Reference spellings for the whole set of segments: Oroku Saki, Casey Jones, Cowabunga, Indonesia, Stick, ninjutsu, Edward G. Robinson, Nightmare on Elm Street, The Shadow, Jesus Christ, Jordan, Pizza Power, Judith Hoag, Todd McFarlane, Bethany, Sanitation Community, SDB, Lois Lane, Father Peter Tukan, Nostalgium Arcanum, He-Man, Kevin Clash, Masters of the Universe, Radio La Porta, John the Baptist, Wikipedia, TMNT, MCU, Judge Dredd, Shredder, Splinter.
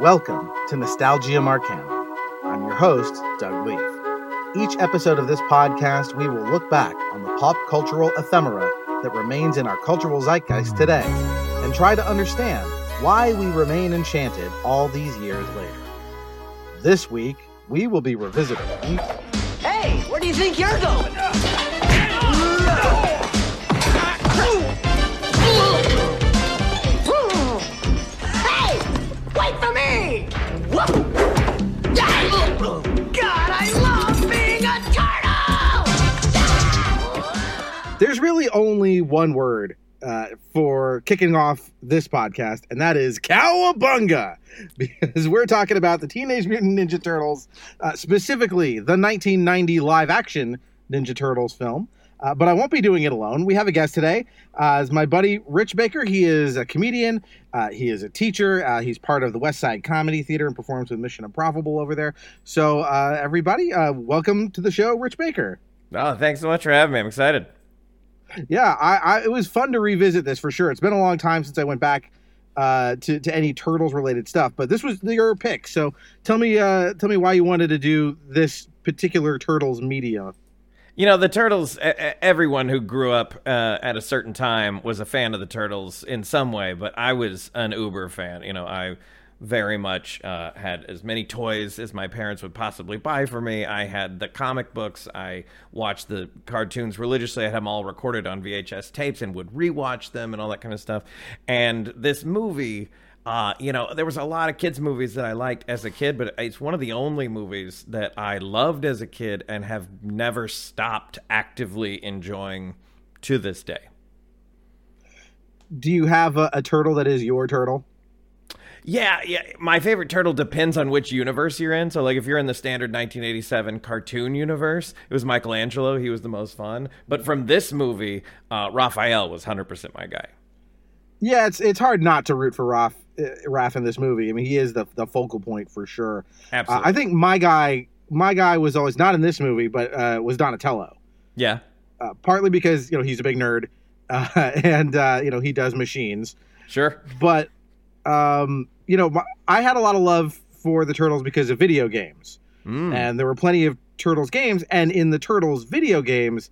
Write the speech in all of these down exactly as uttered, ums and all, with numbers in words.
Welcome to Nostalgium Arcanum. I'm your host, Doug Leaf. Each episode of this podcast, we will look back on the pop cultural ephemera that remains in our cultural zeitgeist today and try to understand why we remain enchanted all these years later. This week, we will be revisiting... Hey, where do you think you're going? Hey, wait for me! God, I love being a turtle! There's really only one word uh, for kicking off this podcast, and that is cowabunga, because we're talking about the Teenage Mutant Ninja Turtles, uh, specifically the nineteen ninety live-action Ninja Turtles film. Uh, but I won't be doing it alone. We have a guest today. Uh, it's my buddy, Rich Baker. He is a comedian. Uh, he is a teacher. Uh, he's part of the West Side Comedy Theater and performs with Mission Improbable over there. So, uh, everybody, uh, welcome to the show, Rich Baker. Oh, thanks so much for having me. I'm excited. Yeah, I, I, it was fun to revisit this for sure. It's been a long time since I went back uh, to, to any Turtles-related stuff, but this was your pick. So tell me, uh, tell me why you wanted to do this particular Turtles media. You know, the Turtles, everyone who grew up uh, at a certain time was a fan of the Turtles in some way, but I was an uber fan. You know, I very much uh, had as many toys as my parents would possibly buy for me. I had the comic books. I watched the cartoons religiously. I had them all recorded on V H S tapes and would rewatch them and all that kind of stuff. And this movie... Uh, you know, there was a lot of kids' movies that I liked as a kid, but it's one of the only movies that I loved as a kid and have never stopped actively enjoying to this day. Do you have a, a turtle that is your turtle? Yeah, yeah. My favorite turtle depends on which universe you're in. So, like, if you're in the standard nineteen eighty-seven cartoon universe, it was Michelangelo. He was the most fun. But from this movie, uh, Raphael was one hundred percent my guy. Yeah, it's it's hard not to root for Raph, Raph in this movie. I mean, he is the, the focal point for sure. Absolutely. Uh, I think my guy my guy was always not in this movie, but uh, was Donatello. Yeah. Uh, partly because, you know, he's a big nerd uh, and, uh, you know, he does machines. Sure. But, um, you know, my, I had a lot of love for the Turtles because of video games. Mm. And there were plenty of Turtles games. And in the Turtles video games,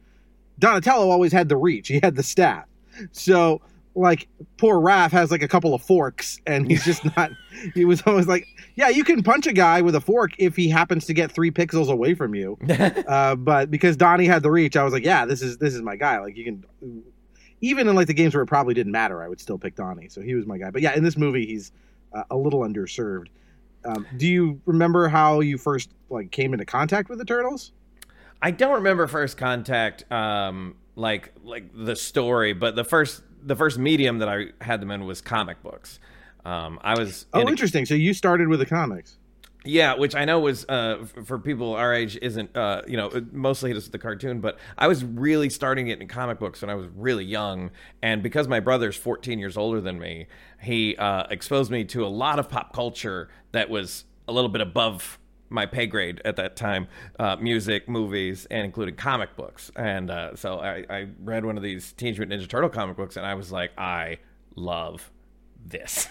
Donatello always had the reach. He had the staff. So... like, poor Raph has, like, a couple of forks, and he's just not... He was always like, yeah, you can punch a guy with a fork if he happens to get three pixels away from you. uh, but because Donnie had the reach, I was like, yeah, this is this is my guy. Like, you can... Even in, like, the games where it probably didn't matter, I would still pick Donnie, so he was my guy. But, yeah, in this movie, he's uh, a little underserved. Um, do you remember how you first, like, came into contact with the Turtles? I don't remember first contact, um, like, like, the story, but the first... The first medium that I had them in was comic books. Um, I was oh, in a, interesting. So you started with the comics, yeah, which I know was uh, for people our age isn't uh, you know it mostly just the cartoon, but I was really starting it in comic books when I was really young, and because my brother's fourteen years older than me, he uh, exposed me to a lot of pop culture that was a little bit above my pay grade at that time, uh, music, movies, and including comic books. And uh, so I, I read one of these Teenage Mutant Ninja Turtle comic books, and I was like, I love this.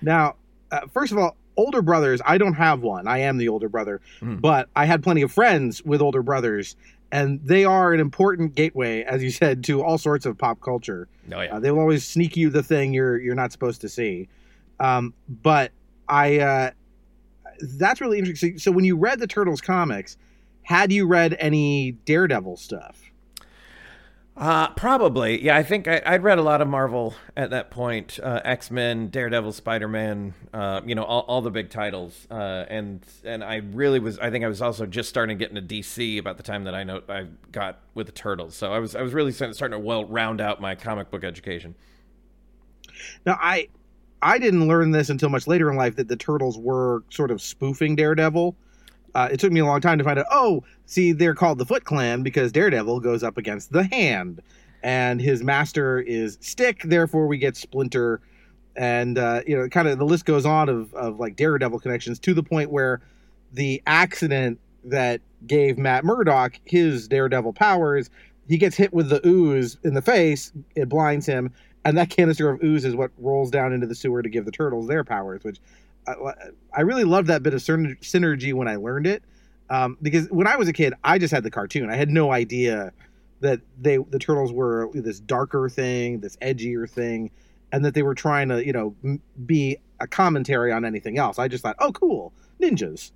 Now, uh, first of all, older brothers, I don't have one. I am the older brother. Mm. But I had plenty of friends with older brothers, and they are an important gateway, as you said, to all sorts of pop culture. Oh, yeah. Uh, they will always sneak you the thing you're you're not supposed to see. Um, but I... Uh, That's really interesting. So when you read the Turtles comics, had you read any Daredevil stuff? Uh, probably. Yeah, I think I, I'd read a lot of Marvel at that point. Uh, X-Men, Daredevil, Spider-Man, uh, you know, all, all the big titles. Uh, and and I really was, I think I was also just starting to get into D C about the time that I know I got with the Turtles. So I was I was really starting to well round out my comic book education. Now, I... I didn't learn this until much later in life that the Turtles were sort of spoofing Daredevil. Uh, it took me a long time to find out, oh, see, they're called the Foot Clan because Daredevil goes up against the Hand. And his master is Stick, therefore we get Splinter. And, uh, you know, kind of the list goes on of, of, like, Daredevil connections to the point where the accident that gave Matt Murdock his Daredevil powers, he gets hit with the ooze in the face, it blinds him, and that canister of ooze is what rolls down into the sewer to give the Turtles their powers, which I, I really loved that bit of synergy when I learned it, um, because when I was a kid, I just had the cartoon. I had no idea that they the Turtles were this darker thing, this edgier thing, and that they were trying to, you know, be a commentary on anything else. I just thought, oh, cool, ninjas.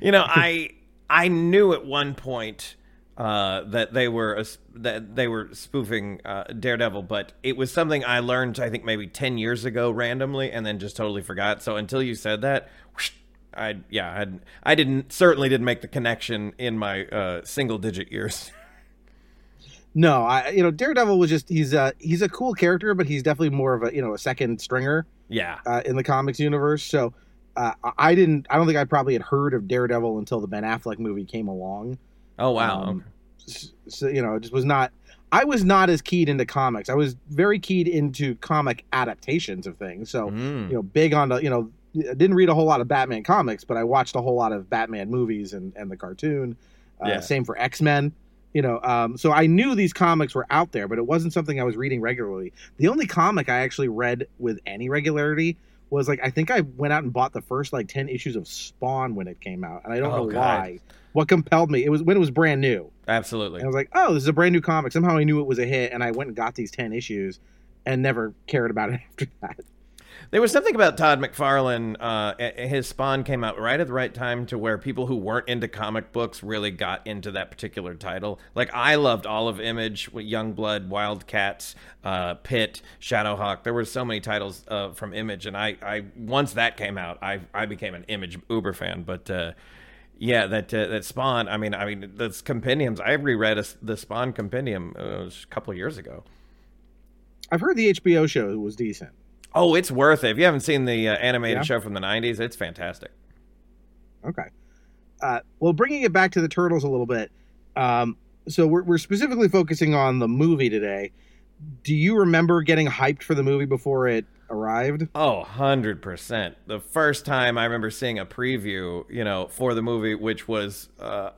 You know, I I knew at one point uh, that they were a, that they were spoofing uh, Daredevil, but it was something I learned, I think, maybe ten years ago randomly, and then just totally forgot. So until you said that, whoosh, I yeah, I'd, I didn't certainly didn't make the connection in my uh, single digit years. No, I you know Daredevil was just he's a he's a cool character, but he's definitely more of a you know a second stringer. Yeah, uh, in the comics universe, so. Uh, I didn't. I don't think I probably had heard of Daredevil until the Ben Affleck movie came along. Oh wow! Um, okay. So you know, it just was not. I was not as keyed into comics. I was very keyed into comic adaptations of things. So mm. you know, big on the you know, I didn't read a whole lot of Batman comics, but I watched a whole lot of Batman movies and and the cartoon. Uh, yeah. Same for X-Men. You know, um, so I knew these comics were out there, but it wasn't something I was reading regularly. The only comic I actually read with any regularity was like, I think I went out and bought the first like ten issues of Spawn when it came out. And I don't oh, know God. why. What compelled me? It was when it was brand new. Absolutely. And I was like, oh, this is a brand new comic. Somehow I knew it was a hit. And I went and got these ten issues and never cared about it after that. There was something about Todd McFarlane. Uh, his Spawn came out right at the right time to where people who weren't into comic books really got into that particular title. Like, I loved all of Image, Youngblood, Wildcats, uh, Pitt, Shadowhawk. There were so many titles uh, from Image, and I, I once that came out, I, I became an Image Uber fan. But uh, yeah, that uh, that Spawn. I mean, I mean, those compendiums. I reread a, the Spawn compendium uh, a couple of years ago. I've heard the H B O show was decent. Oh, it's worth it. If you haven't seen the uh, animated yeah. show from the nineties, it's fantastic. Okay. Uh, well, bringing it back to the Turtles a little bit. Um, so we're, we're specifically focusing on the movie today. Do you remember getting hyped for the movie before it arrived? Oh, one hundred percent. The first time I remember seeing a preview, you know, for the movie, which was, uh,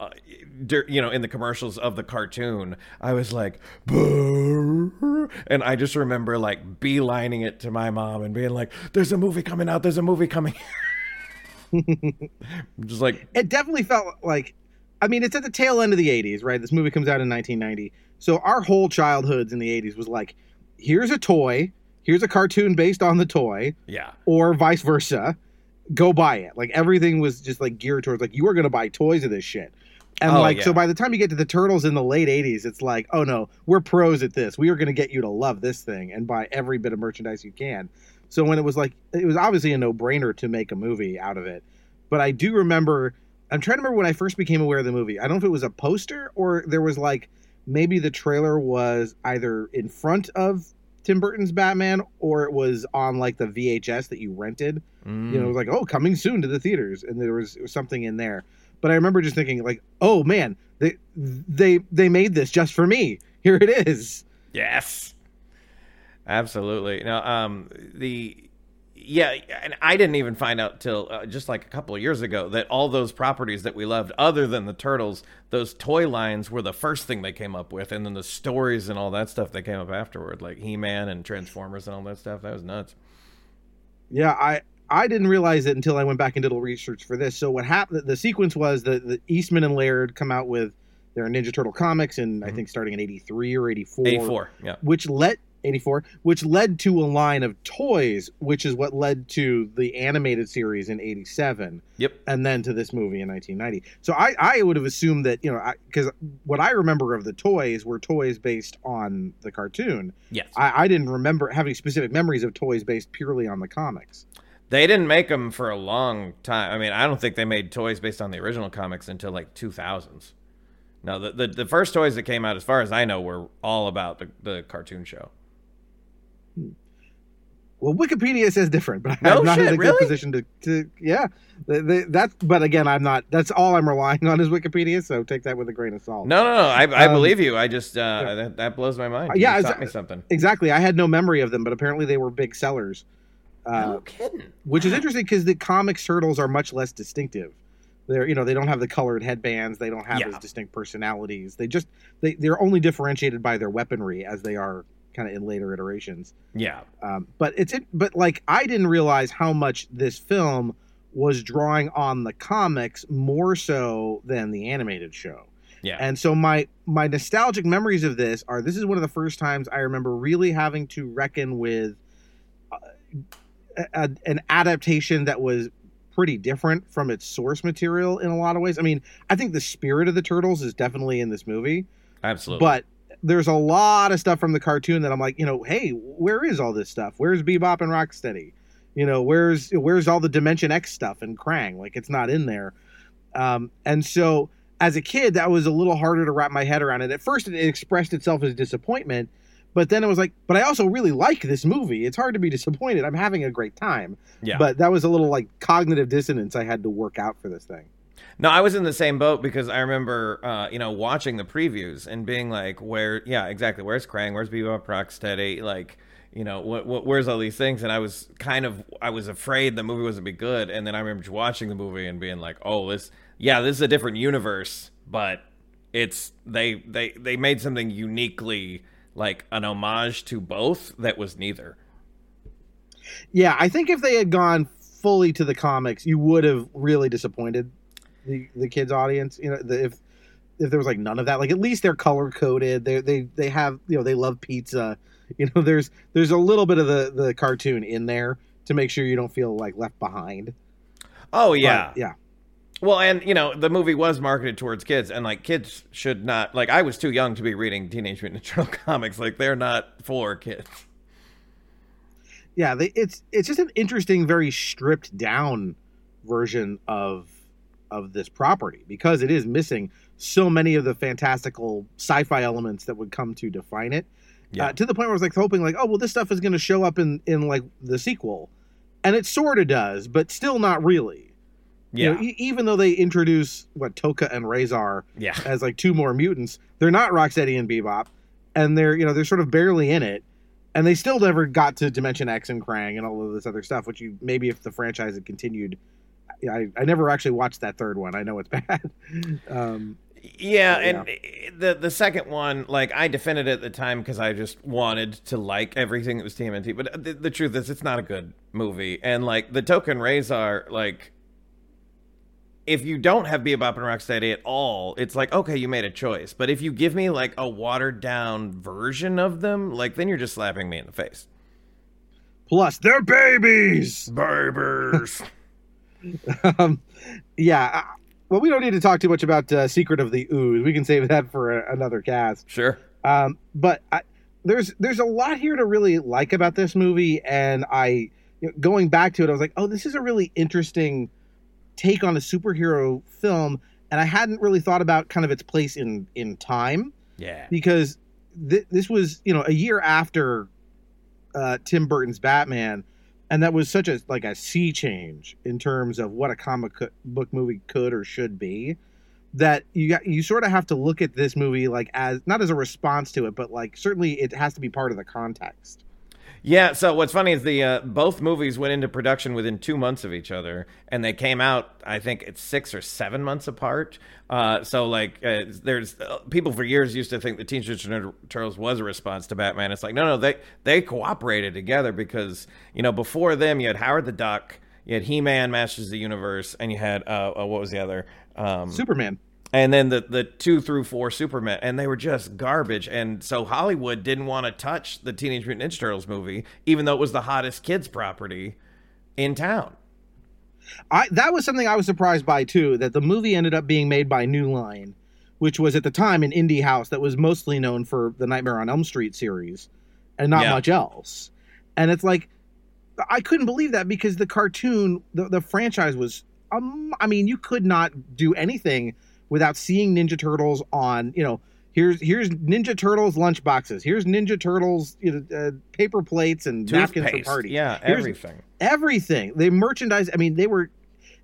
you know, in the commercials of the cartoon, I was like, "Brr," and I just remember like beelining it to my mom and being like, there's a movie coming out. There's a movie coming. Just like, it definitely felt like, I mean, it's at the tail end of the eighties, right? This movie comes out in nineteen ninety. So our whole childhoods in the eighties was like, here's a toy. Here's a cartoon based on the toy. Yeah. Or vice versa. Go buy it. Like, everything was just like geared towards like, you are going to buy toys of this shit. And oh, like, yeah. so by the time you get to the Turtles in the late eighties, it's like, oh no, we're pros at this. We are going to get you to love this thing and buy every bit of merchandise you can. So when it was like, it was obviously a no brainer to make a movie out of it. But I do remember, I'm trying to remember when I first became aware of the movie. I don't know if it was a poster or there was like, maybe the trailer was either in front of Tim Burton's Batman, or it was on like the V H S that you rented. Mm. You know, it was like, oh, coming soon to the theaters, and there was, was something in there. But I remember just thinking, like, oh man, they they they made this just for me. Here it is. Yes, absolutely. Now, um, the yeah, and I didn't even find out till uh, just like a couple of years ago that all those properties that we loved, other than the Turtles, those toy lines were the first thing they came up with, and then the stories and all that stuff that came up afterward, like He-Man and Transformers and all that stuff. That was nuts. Yeah, I I didn't realize it until I went back and did a little research for this. So what happened? The sequence was that the Eastman and Laird come out with their Ninja Turtle comics, and mm-hmm. I think starting in eighty-three or eighty-four, eighty-four, yeah, which let. eighty-four, which led to a line of toys, which is what led to the animated series in eighty-seven. Yep. And then to this movie in nineteen ninety. So I, I would have assumed that, you know, because what I remember of the toys were toys based on the cartoon. Yes. I, I didn't remember having specific memories of toys based purely on the comics. They didn't make them for a long time. I mean, I don't think they made toys based on the original comics until like two thousands. No, the, the, the first toys that came out, as far as I know, were all about the, the cartoon show. Well, Wikipedia says different, but I'm no not shit, in a really? good position to, to yeah. They, they, that, but again, I'm not. That's all I'm relying on is Wikipedia, so take that with a grain of salt. No, no, no. I, I um, believe you. I just uh, yeah. that, that blows my mind. You yeah, taught me something. Exactly. I had no memory of them, but apparently they were big sellers. Uh, no kidding. Which is interesting because the comic turtles are much less distinctive. They're you know they don't have the colored headbands. They don't have yeah. as distinct personalities. They just they they're only differentiated by their weaponry as they are kind of in later iterations. Yeah. Um, but it's it. But like, I didn't realize how much this film was drawing on the comics more so than the animated show. Yeah. And so my my nostalgic memories of this are, this is one of the first times I remember really having to reckon with uh, a, an adaptation that was pretty different from its source material in a lot of ways. I mean, I think the spirit of the Turtles is definitely in this movie. Absolutely. But there's a lot of stuff from the cartoon that I'm like, you know, hey, where is all this stuff? Where's Bebop and Rocksteady? You know, where's where's all the Dimension X stuff and Krang? Like, it's not in there. Um, and so as a kid, that was a little harder to wrap my head around. And at first it expressed itself as disappointment, but then it was like, but I also really like this movie. It's hard to be disappointed. I'm having a great time. Yeah. But that was a little like cognitive dissonance I had to work out for this thing. No, I was in the same boat, because I remember, uh, you know, watching the previews and being like, where, yeah, exactly. Where's Krang? Where's Bebop, Rocksteady? Like, you know, what, what, where's all these things? And I was kind of, I was afraid the movie wasn't be good. And then I remember watching the movie and being like, oh, this, yeah, this is a different universe, but it's, they, they, they made something uniquely like an homage to both that was neither. Yeah. I think if they had gone fully to the comics, you would have really disappointed The, the kids' audience, you know, the, if if there was like none of that, like at least they're color coded. They they they have, you know, they love pizza. You know, there's there's a little bit of the, the cartoon in there to make sure you don't feel like left behind. Oh yeah, but, yeah. Well, and you know, the movie was marketed towards kids, and like kids should not, like I was too young to be reading Teenage Mutant Ninja Turtle comics. Like they're not for kids. Yeah, they, it's it's just an interesting, very stripped down version of. of this property, because it is missing so many of the fantastical sci-fi elements that would come to define it. Yeah. Uh, to the point where I was like hoping like, oh, well, this stuff is going to show up in, in like the sequel, and it sort of does, but still not really. Yeah. You know, e- even though they introduce what Toka and Rezar yeah. as like two more mutants, they're not Rocksteady and Bebop, and they're, you know, they're sort of barely in it, and they still never got to Dimension X and Krang and all of this other stuff, which you, maybe if the franchise had continued, I, I never actually watched that third one. I know it's bad. Um, yeah, and yeah. the the second one, like I defended it at the time because I just wanted to like everything that was T M N T. But the, the truth is, it's not a good movie. And like the Token Rezar, like if you don't have Bebop and Rocksteady at all, it's like okay, you made a choice. But if you give me like a watered down version of them, like then you're just slapping me in the face. Plus, they're babies, babies. Um, yeah. Well, we don't need to talk too much about uh, Secret of the Ooze. We can save that for a, another cast. Sure. Um, but I, there's there's a lot here to really like about this movie, and I you know, going back to it, I was like, oh, this is a really interesting take on a superhero film, and I hadn't really thought about kind of its place in in time. Yeah. Because th- this was you know a year after uh, Tim Burton's Batman. And that was such a like a sea change in terms of what a comic book movie could or should be, that you got, you sort of have to look at this movie like as not as a response to it, but like certainly it has to be part of the context. Yeah. So what's funny is the uh, both movies went into production within two months of each other, and they came out I think it's six or seven months apart. Uh, so like uh, there's uh, people for years used to think the Teenage Mutant Ninja Turtles was a response to Batman. It's like, no, no, they they cooperated together, because, you know, before them, you had Howard the Duck, you had He-Man, Masters of the Universe, and you had uh, uh, what was the other? Um, Superman. And then the, the two through four Superman, and they were just garbage. And so Hollywood didn't want to touch the Teenage Mutant Ninja Turtles movie, even though it was the hottest kids property in town. I that was something I was surprised by, too, that the movie ended up being made by New Line, which was at the time an indie house that was mostly known for the Nightmare on Elm Street series and not yeah. much else. And it's like, I couldn't believe that, because the cartoon, the, the franchise was, um, I mean, you could not do anything without seeing Ninja Turtles on, you know, here's here's Ninja Turtles lunchboxes, here's Ninja Turtles you know, uh, paper plates and toothpaste, napkins for parties. Yeah, here's everything. Everything. They merchandise. I mean, they were,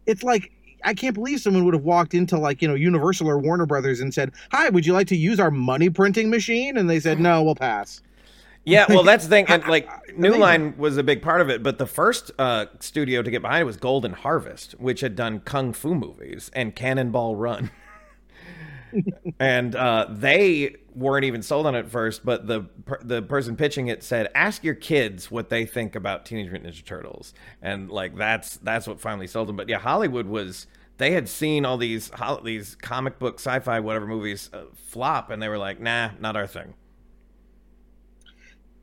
it's like, I can't believe someone would have walked into like, you know, Universal or Warner Brothers and said, hi, would you like to use our money printing machine? And they said, no, we'll pass. Yeah, well, that's the thing. And, like, New Line was a big part of it, but the first uh, studio to get behind it was Golden Harvest, which had done Kung Fu movies and Cannonball Run. And uh, they weren't even sold on it at first, but the per- the person pitching it said, ask your kids what they think about Teenage Mutant Ninja Turtles. And like that's that's what finally sold them. But yeah, Hollywood was, they had seen all these ho- these comic book, sci-fi, whatever movies uh, flop, and they were like, nah, not our thing.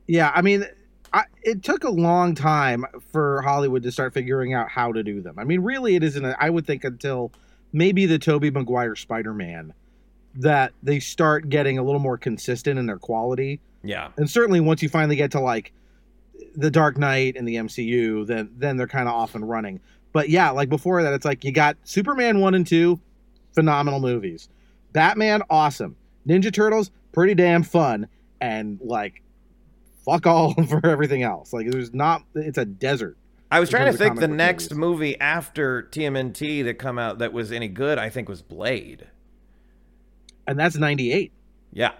Yeah, I mean, I, it took a long time for Hollywood to start figuring out how to do them. I mean, really, it isn't, a, I would think, until maybe the Tobey Maguire Spider-Man that they start getting a little more consistent in their quality. Yeah. And certainly once you finally get to, like, the Dark Knight and the M C U, then then they're kind of off and running. But, yeah, like, before that, it's like you got Superman one and two, phenomenal movies. Batman, awesome. Ninja Turtles, pretty damn fun. And, like... fuck all for everything else. Like, there's not, it's a desert. I was trying to think the next movies. movie after T M N T that come out that was any good, I think, was Blade. And that's ninety-eight. Yeah.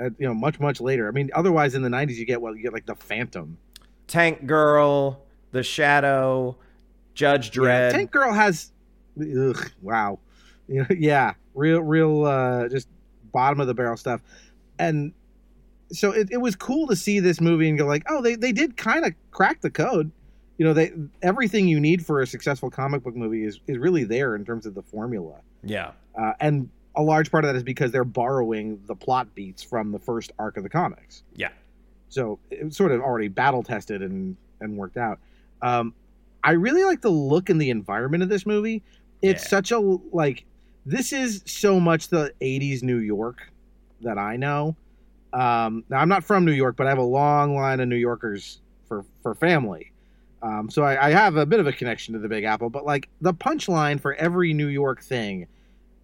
Uh, you know, much, much later. I mean, otherwise in the nineties, you get, well, you get like the Phantom. Tank Girl, The Shadow, Judge Dredd. Yeah, Tank Girl has, ugh, wow. You know, yeah. Real, real, uh, just bottom of the barrel stuff. And, So it, it was cool to see this movie and go like, oh, they, they did kind of crack the code. You know, they everything you need for a successful comic book movie is, is really there in terms of the formula. Yeah. Uh, and a large part of that is because they're borrowing the plot beats from the first arc of the comics. Yeah. So it was sort of already battle tested and, and worked out. Um, I really like the look and the environment of this movie. It's yeah. such a, like, this is so much the eighties New York that I know. Um, now I'm not from New York, but I have a long line of New Yorkers for, for family. Um, so I, I have a bit of a connection to the Big Apple, but like the punchline for every New York thing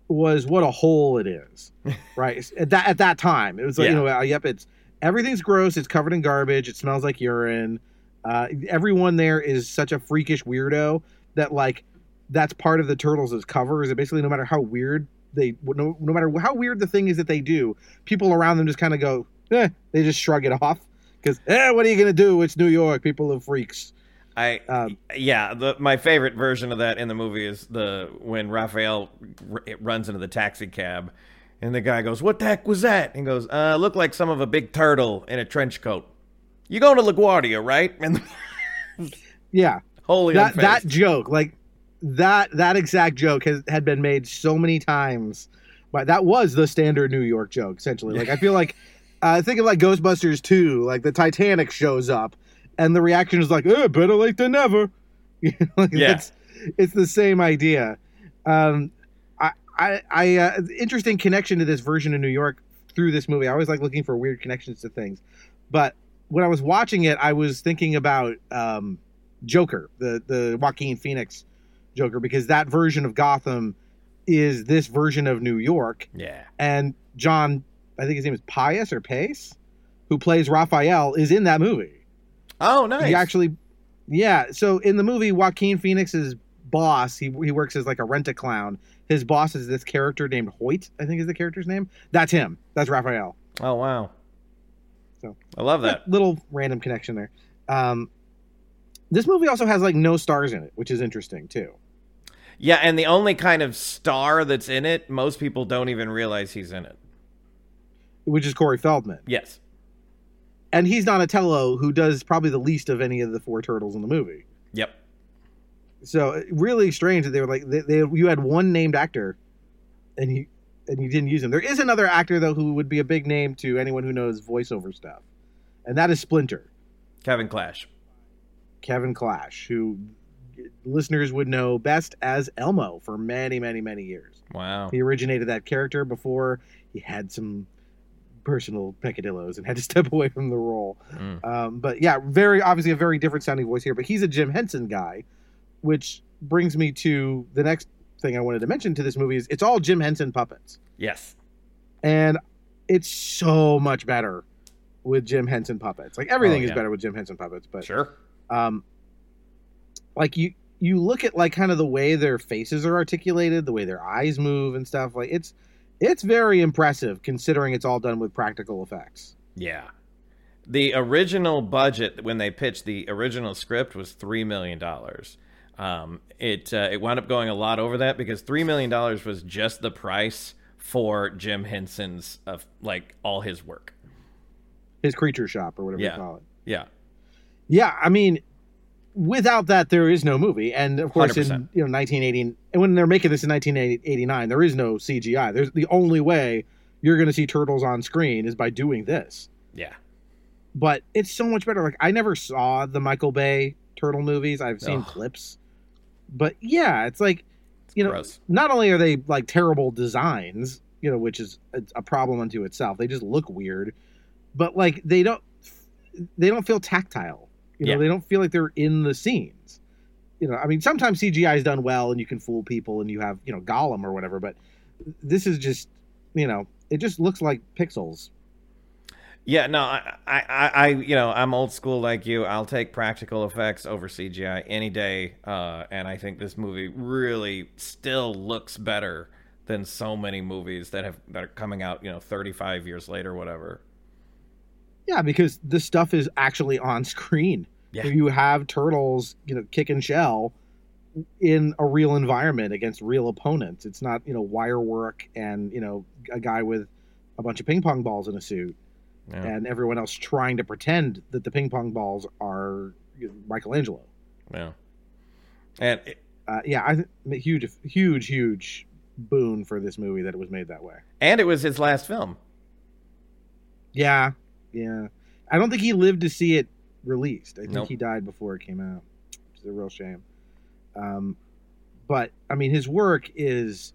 was what a hole it is, right? at that, at that time it was like, yeah. you know, yep. It's everything's gross. It's covered in garbage. It smells like urine. Uh, everyone there is such a freakish weirdo that like, that's part of the Turtles as cover is that basically no matter how weird They no, no matter how weird the thing is that they do, people around them just kind of go, eh, they just shrug it off because, eh, what are you going to do? It's New York. People are freaks. I um, yeah, the, my favorite version of that in the movie is the when Raphael r- runs into the taxi cab and the guy goes, what the heck was that? And goes, uh, look like some of a big turtle in a trench coat. You going to LaGuardia, right? And yeah. Holy that, that joke, like. That that exact joke has had been made so many times, but that was the standard New York joke essentially. Like I feel like I uh, think of like Ghostbusters two, like the Titanic shows up, and the reaction is like, eh, "Better late than never." You know, like, yeah, it's, it's the same idea. Um, I I, I uh, interesting connection to this version of New York through this movie. I always like looking for weird connections to things, but when I was watching it, I was thinking about um, Joker, the the Joaquin Phoenix Joker, because that version of Gotham is this version of New York. Yeah. And John, I think his name is Pius or Pace, who plays Raphael, is in that movie. Oh, nice. He actually, yeah. So in the movie, Joaquin Phoenix's boss, he he works as like a rent-a-clown. His boss is this character named Hoyt, I think is the character's name. That's him. That's Raphael. Oh, wow. So I love that. Little random connection there. Um, this movie also has like no stars in it, which is interesting too. Yeah, and the only kind of star that's in it, most people don't even realize he's in it. Which is Corey Feldman. Yes. And he's Donatello, who does probably the least of any of the four turtles in the movie. Yep. So, really strange that they were like, they, they, you had one named actor, and you, and you didn't use him. There is another actor, though, who would be a big name to anyone who knows voiceover stuff. And that is Splinter. Kevin Clash. Kevin Clash, who... listeners would know best as Elmo for many, many, many years. Wow. He originated that character before he had some personal peccadillos and had to step away from the role. Mm. Um, but yeah, very obviously a very different sounding voice here, but he's a Jim Henson guy, which brings me to the next thing I wanted to mention to this movie is it's all Jim Henson puppets. Yes. And it's so much better with Jim Henson puppets. Like everything oh, yeah. is better with Jim Henson puppets, but sure. Um, Like, you, you look at, like, kind of the way their faces are articulated, the way their eyes move and stuff. Like, it's it's very impressive, considering it's all done with practical effects. Yeah. The original budget, when they pitched the original script, was three million dollars. Um, it, uh, it wound up going a lot over that, because three million dollars was just the price for Jim Henson's of uh, like all his work, his creature shop or whatever yeah. you call it. Yeah, yeah. I mean, without that, there is no movie. And of course, one hundred percent in you know nineteen eighty, and when they're making this in nineteen eighty-nine, there is no C G I. There's the only way you're going to see turtles on screen is by doing this. Yeah, but it's so much better. Like I never saw the Michael Bay turtle movies. I've seen Ugh. clips, but yeah, it's like. You know, Gross. Not only are they like terrible designs, you know, which is a, a problem unto itself. They just look weird, but like they don't, they don't feel tactile. You know, yeah. they don't feel like they're in the scenes. You know, I mean, sometimes C G I is done well and you can fool people and you have, you know, Gollum or whatever. But this is just, you know, it just looks like pixels. Yeah, no, I, I, I, you know, I'm old school like you. I'll take practical effects over C G I any day, uh, and I think this movie really still looks better than so many movies that have that are coming out, you know, thirty-five years later, whatever. Yeah, because this stuff is actually on screen. Yeah. You have turtles, you know, kick and shell in a real environment against real opponents. It's not, you know, wire work and you know a guy with a bunch of ping pong balls in a suit. Yeah. And everyone else trying to pretend that the ping pong balls are Michelangelo. Yeah, and it, uh, yeah, I th- huge, huge, huge boon for this movie that it was made that way. And it was his last film. Yeah, yeah. I don't think he lived to see it released. I think nope. he died before it came out. It's a real shame. Um, but I mean, his work is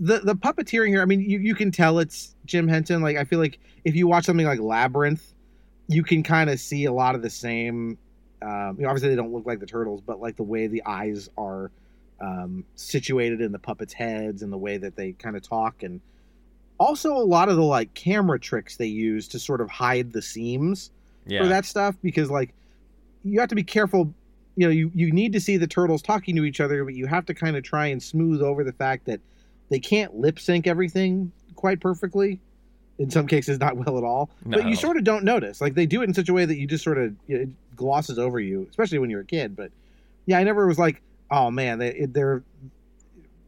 the the puppeteering here. I mean, you you can tell it's Jim Henson. Like, I feel like if you watch something like Labyrinth, you can kind of see a lot of the same, um, you know, obviously they don't look like the turtles, but like the way the eyes are um, situated in the puppets' heads and the way that they kind of talk. And also a lot of the like camera tricks they use to sort of hide the seams yeah. for that stuff. Because like, you have to be careful, you know, you, you need to see the turtles talking to each other, but you have to kind of try and smooth over the fact that they can't lip sync everything quite perfectly. In some cases, not well at all. No. But you sort of don't notice. Like, they do it in such a way that you just sort of, you know, it glosses over you, especially when you're a kid. But, yeah, I never was like, oh, man, they, they're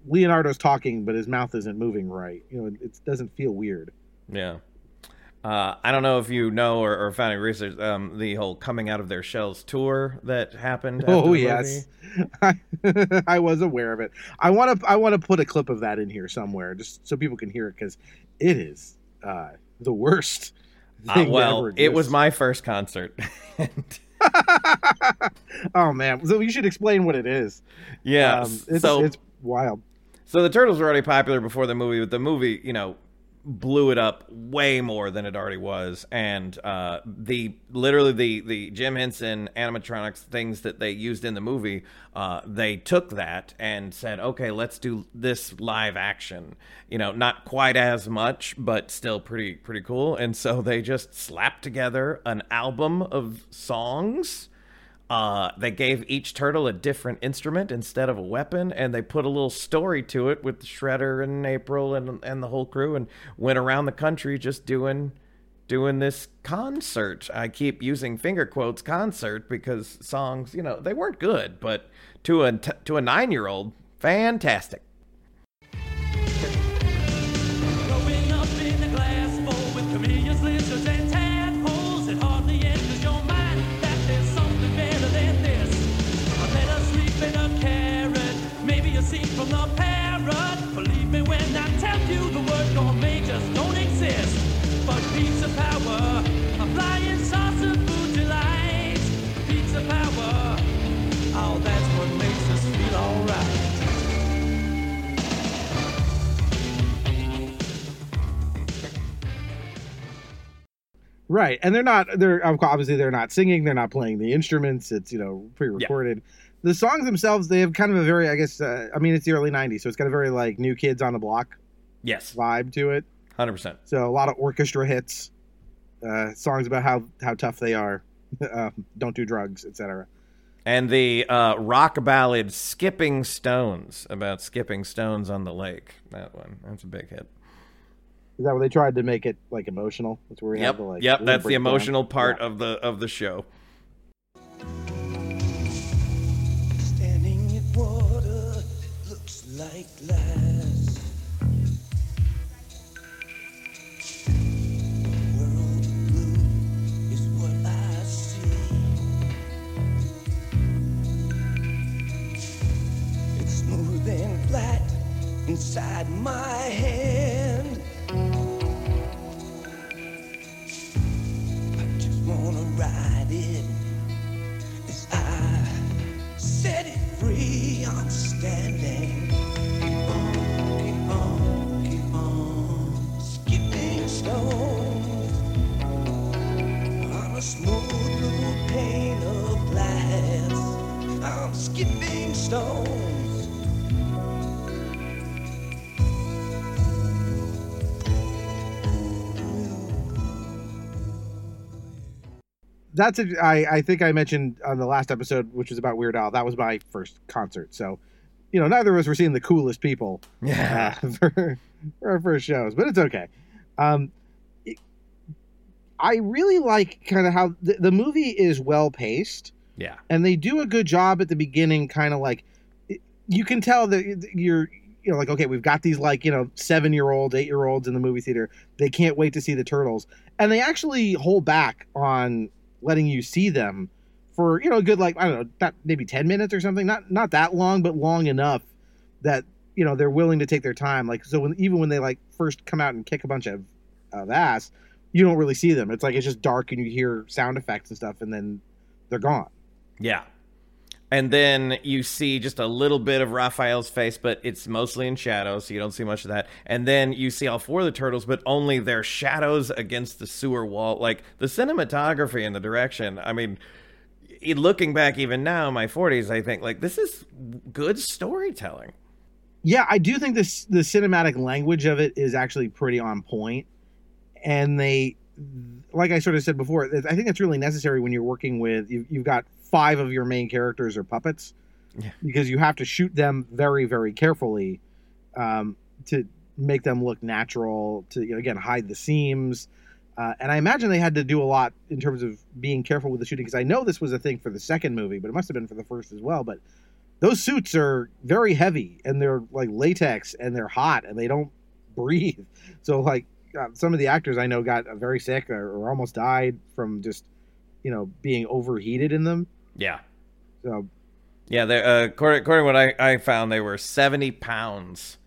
Leonardo's talking, but his mouth isn't moving right. You know, it doesn't feel weird. Yeah. Uh, I don't know if you know or, or found any research, um, the whole coming out of their shells tour that happened. Oh, yes. I, I was aware of it. I want to I want to put a clip of that in here somewhere just so people can hear it, because it is uh, the worst thing uh, well, ever. Well, it was my first concert. Oh, man. So you should explain what it is. Yeah. Um, it's, so, it's wild. So the Turtles were already popular before the movie, but the movie, you know, blew it up way more than it already was. And uh, the literally the the Jim Henson animatronics things that they used in the movie, uh, they took that and said, okay, let's do this live action. You know, not quite as much, but still pretty pretty cool. And so they just slapped together an album of songs. Uh, they gave each turtle a different instrument instead of a weapon, and they put a little story to it with Shredder and April and and the whole crew, and went around the country just doing doing this concert. I keep using finger quotes concert because songs, you know, they weren't good, but to a to a nine-year-old, fantastic. Growing up in a glass bowl with chameleons, lizards, and tadpoles, it hardly enters your mind. From the parrot, believe me when I tell you the word gourmet just don't exist. But pizza power, a flying saucer food delight. Pizza power, oh, that's what makes us feel alright. Right, and they're not. They're obviously they're not singing. They're not playing the instruments. It's you know pre-recorded. Yeah. The songs themselves, they have kind of a very, I guess, uh, I mean, it's the early nineties, so it's got a very, like, New Kids on the Block yes. vibe to it. one hundred percent. So a lot of orchestra hits, uh, songs about how, how tough they are, uh, don't do drugs, et cetera. And the uh, rock ballad Skipping Stones, about skipping stones on the lake. That one, that's a big hit. Is that where they tried to make it, like, emotional? That's where we yep. have the, like, yep, that's the emotional down. part yeah. of the of the show. Like glass, inside my hand. I just wanna ride it as I set it free. I'm standing. Keep on, keep on, keep on, skipping stones on a smooth blue pane of glass. I'm skipping stones. That's a, I, I think I mentioned on the last episode, which was about Weird Al. That was my first concert. So, you know, neither of us were seeing the coolest people yeah. uh, for, for our first shows, but it's okay. Um, it, I really like kind of how the, the movie is well paced. Yeah. And they do a good job at the beginning, kind of like it, you can tell that you're, you know, like, okay, we've got these like, you know, seven year old, eight year olds in the movie theater. They can't wait to see the Turtles. And they actually hold back on letting you see them for, you know, a good, like, I don't know, not, maybe ten minutes or something. Not not that long, but long enough that, you know, they're willing to take their time. Like, so when, even when they, like, first come out and kick a bunch of, of ass, you don't really see them. It's like, it's just dark and you hear sound effects and stuff, and then they're gone. Yeah. And then you see just a little bit of Raphael's face, but it's mostly in shadow, so you don't see much of that. And then you see all four of the Turtles, but only their shadows against the sewer wall. Like, the cinematography and the direction, I mean, looking back even now in my forties, I think, like, this is good storytelling. Yeah, I do think this the cinematic language of it is actually pretty on point. And they, like I sort of said before, I think that's really necessary when you're working with, you, you've got five of your main characters are puppets, yeah. because you have to shoot them very, very carefully um, to make them look natural, to, you know, again, hide the seams. Uh, and I imagine they had to do a lot in terms of being careful with the shooting, because I know this was a thing for the second movie, but it must have been for the first as well. But those suits are very heavy, and they're like latex, and they're hot, and they don't breathe. So like uh, some of the actors I know got very sick or, or almost died from just, you know, being overheated in them. Yeah. So, yeah, uh, according, according to what I, I found, they were seventy pounds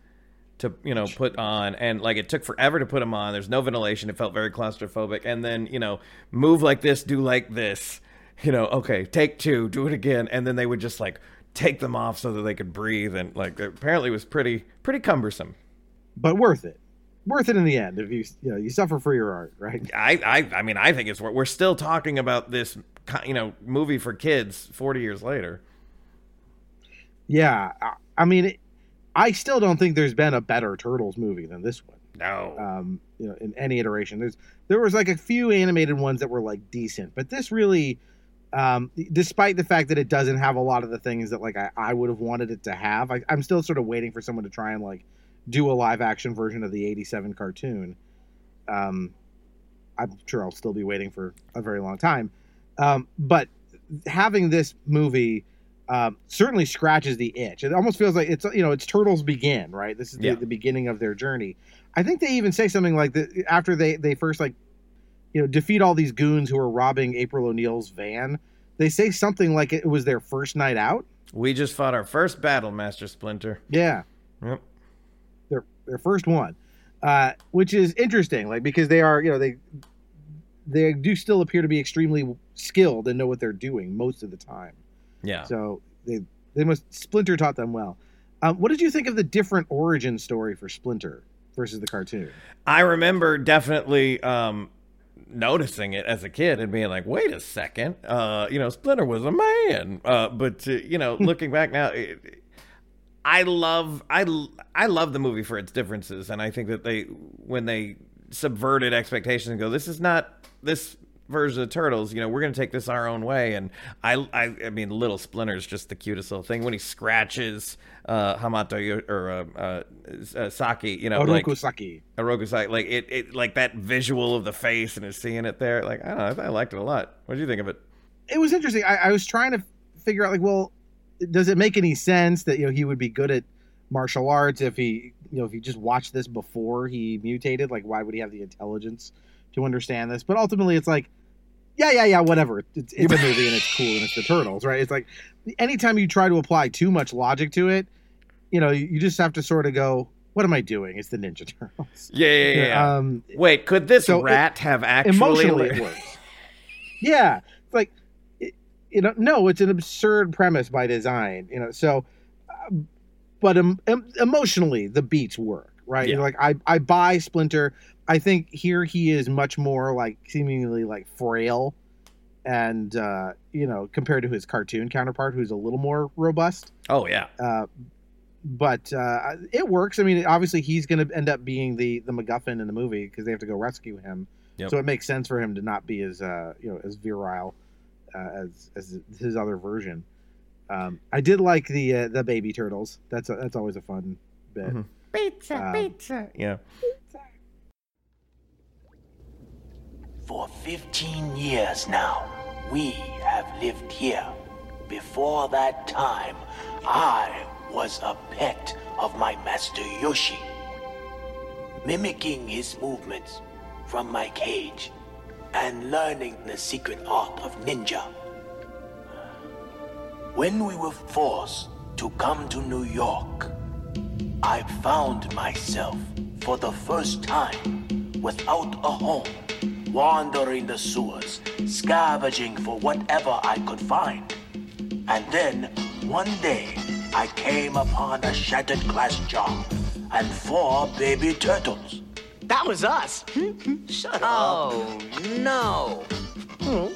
to, you know, put on. And, like, it took forever to put them on. There's no ventilation. It felt very claustrophobic. And then, you know, move like this, do like this. You know, okay, take two, do it again. And then they would just, like, take them off so that they could breathe. And, like, it apparently was pretty pretty cumbersome. But worth it. Worth it in the end if you, you know, you suffer for your art, right? I, I, I mean, I think it's worth. We're still talking about this, you know, movie for kids forty years later. Yeah, I mean, it, I still don't think there's been a better Turtles movie than this one. No, um, you know, in any iteration, there's there was like a few animated ones that were like decent, but this really, um, despite the fact that it doesn't have a lot of the things that like I, I would have wanted it to have, I, I'm still sort of waiting for someone to try and like do a live action version of the eighty-seven cartoon. Um, I'm sure I'll still be waiting for a very long time. Um, but having this movie um, certainly scratches the itch. It almost feels like it's, you know, it's Turtles Begin, right? This is the, yeah. the beginning of their journey. I think they even say something like that after they, they first like, you know, defeat all these goons who are robbing April O'Neil's van. They say something like it was their first night out. We just fought our first battle, Master Splinter. Yeah. Yep. Their, their first one, uh, which is interesting, like, because they are, you know, they, they do still appear to be extremely skilled and know what they're doing most of the time. Yeah. So they they must Splinter taught them well. Um, what did you think of the different origin story for Splinter versus the cartoon? I remember definitely um, noticing it as a kid and being like, "Wait a second, uh, you know, Splinter was a man." Uh, but uh, you know, looking back now, it, it, I love I I love the movie for its differences, and I think that they when they subverted expectations and go, "This is not." This version of Turtles, you know, we're going to take this our own way. And I, I, I mean, little Splinter's just the cutest little thing when he scratches uh, Hamato or uh, uh, Saki, you know, Oroku Saki, Oroku Saki, like it, it, like that visual of the face and seeing it there. Like, I don't know, I liked it a lot. What did you think of it? It was interesting. I, I was trying to figure out, like, well, does it make any sense that, you know, he would be good at martial arts if he, you know, if he just watched this before he mutated? Like, why would he have the intelligence to understand this? But ultimately it's like, yeah, yeah, yeah, whatever. It's, it's a movie and it's cool and it's the Turtles, right? It's like anytime you try to apply too much logic to it, you know, you just have to sort of go, what am I doing? It's the Ninja Turtles. Yeah, yeah, yeah. yeah. Um, Wait, could this so rat it, have actually... Emotionally it works. Yeah. Like, it, you know, no, it's an absurd premise by design, you know, so... Uh, but um, um, emotionally, the beats work, right? Yeah. You know, like, I, I buy Splinter. I think here he is much more, like, seemingly, like, frail and, uh, you know, compared to his cartoon counterpart, who's a little more robust. Oh, yeah. Uh, but uh, it works. I mean, obviously, he's going to end up being the, the MacGuffin in the movie because they have to go rescue him. Yep. So it makes sense for him to not be as, uh, you know, as virile uh, as as his other version. Um, I did like the uh, the baby turtles. That's a, that's always a fun bit. Mm-hmm. Pizza, um, pizza. Yeah. Pizza. For fifteen years now, we have lived here. Before that time, I was a pet of my master Yoshi, mimicking his movements from my cage and learning the secret art of ninja. When we were forced to come to New York, I found myself for the first time without a home, wandering the sewers, scavenging for whatever I could find. And then, one day, I came upon a shattered glass jar and four baby turtles. That was us. Shut oh, up. Oh, no.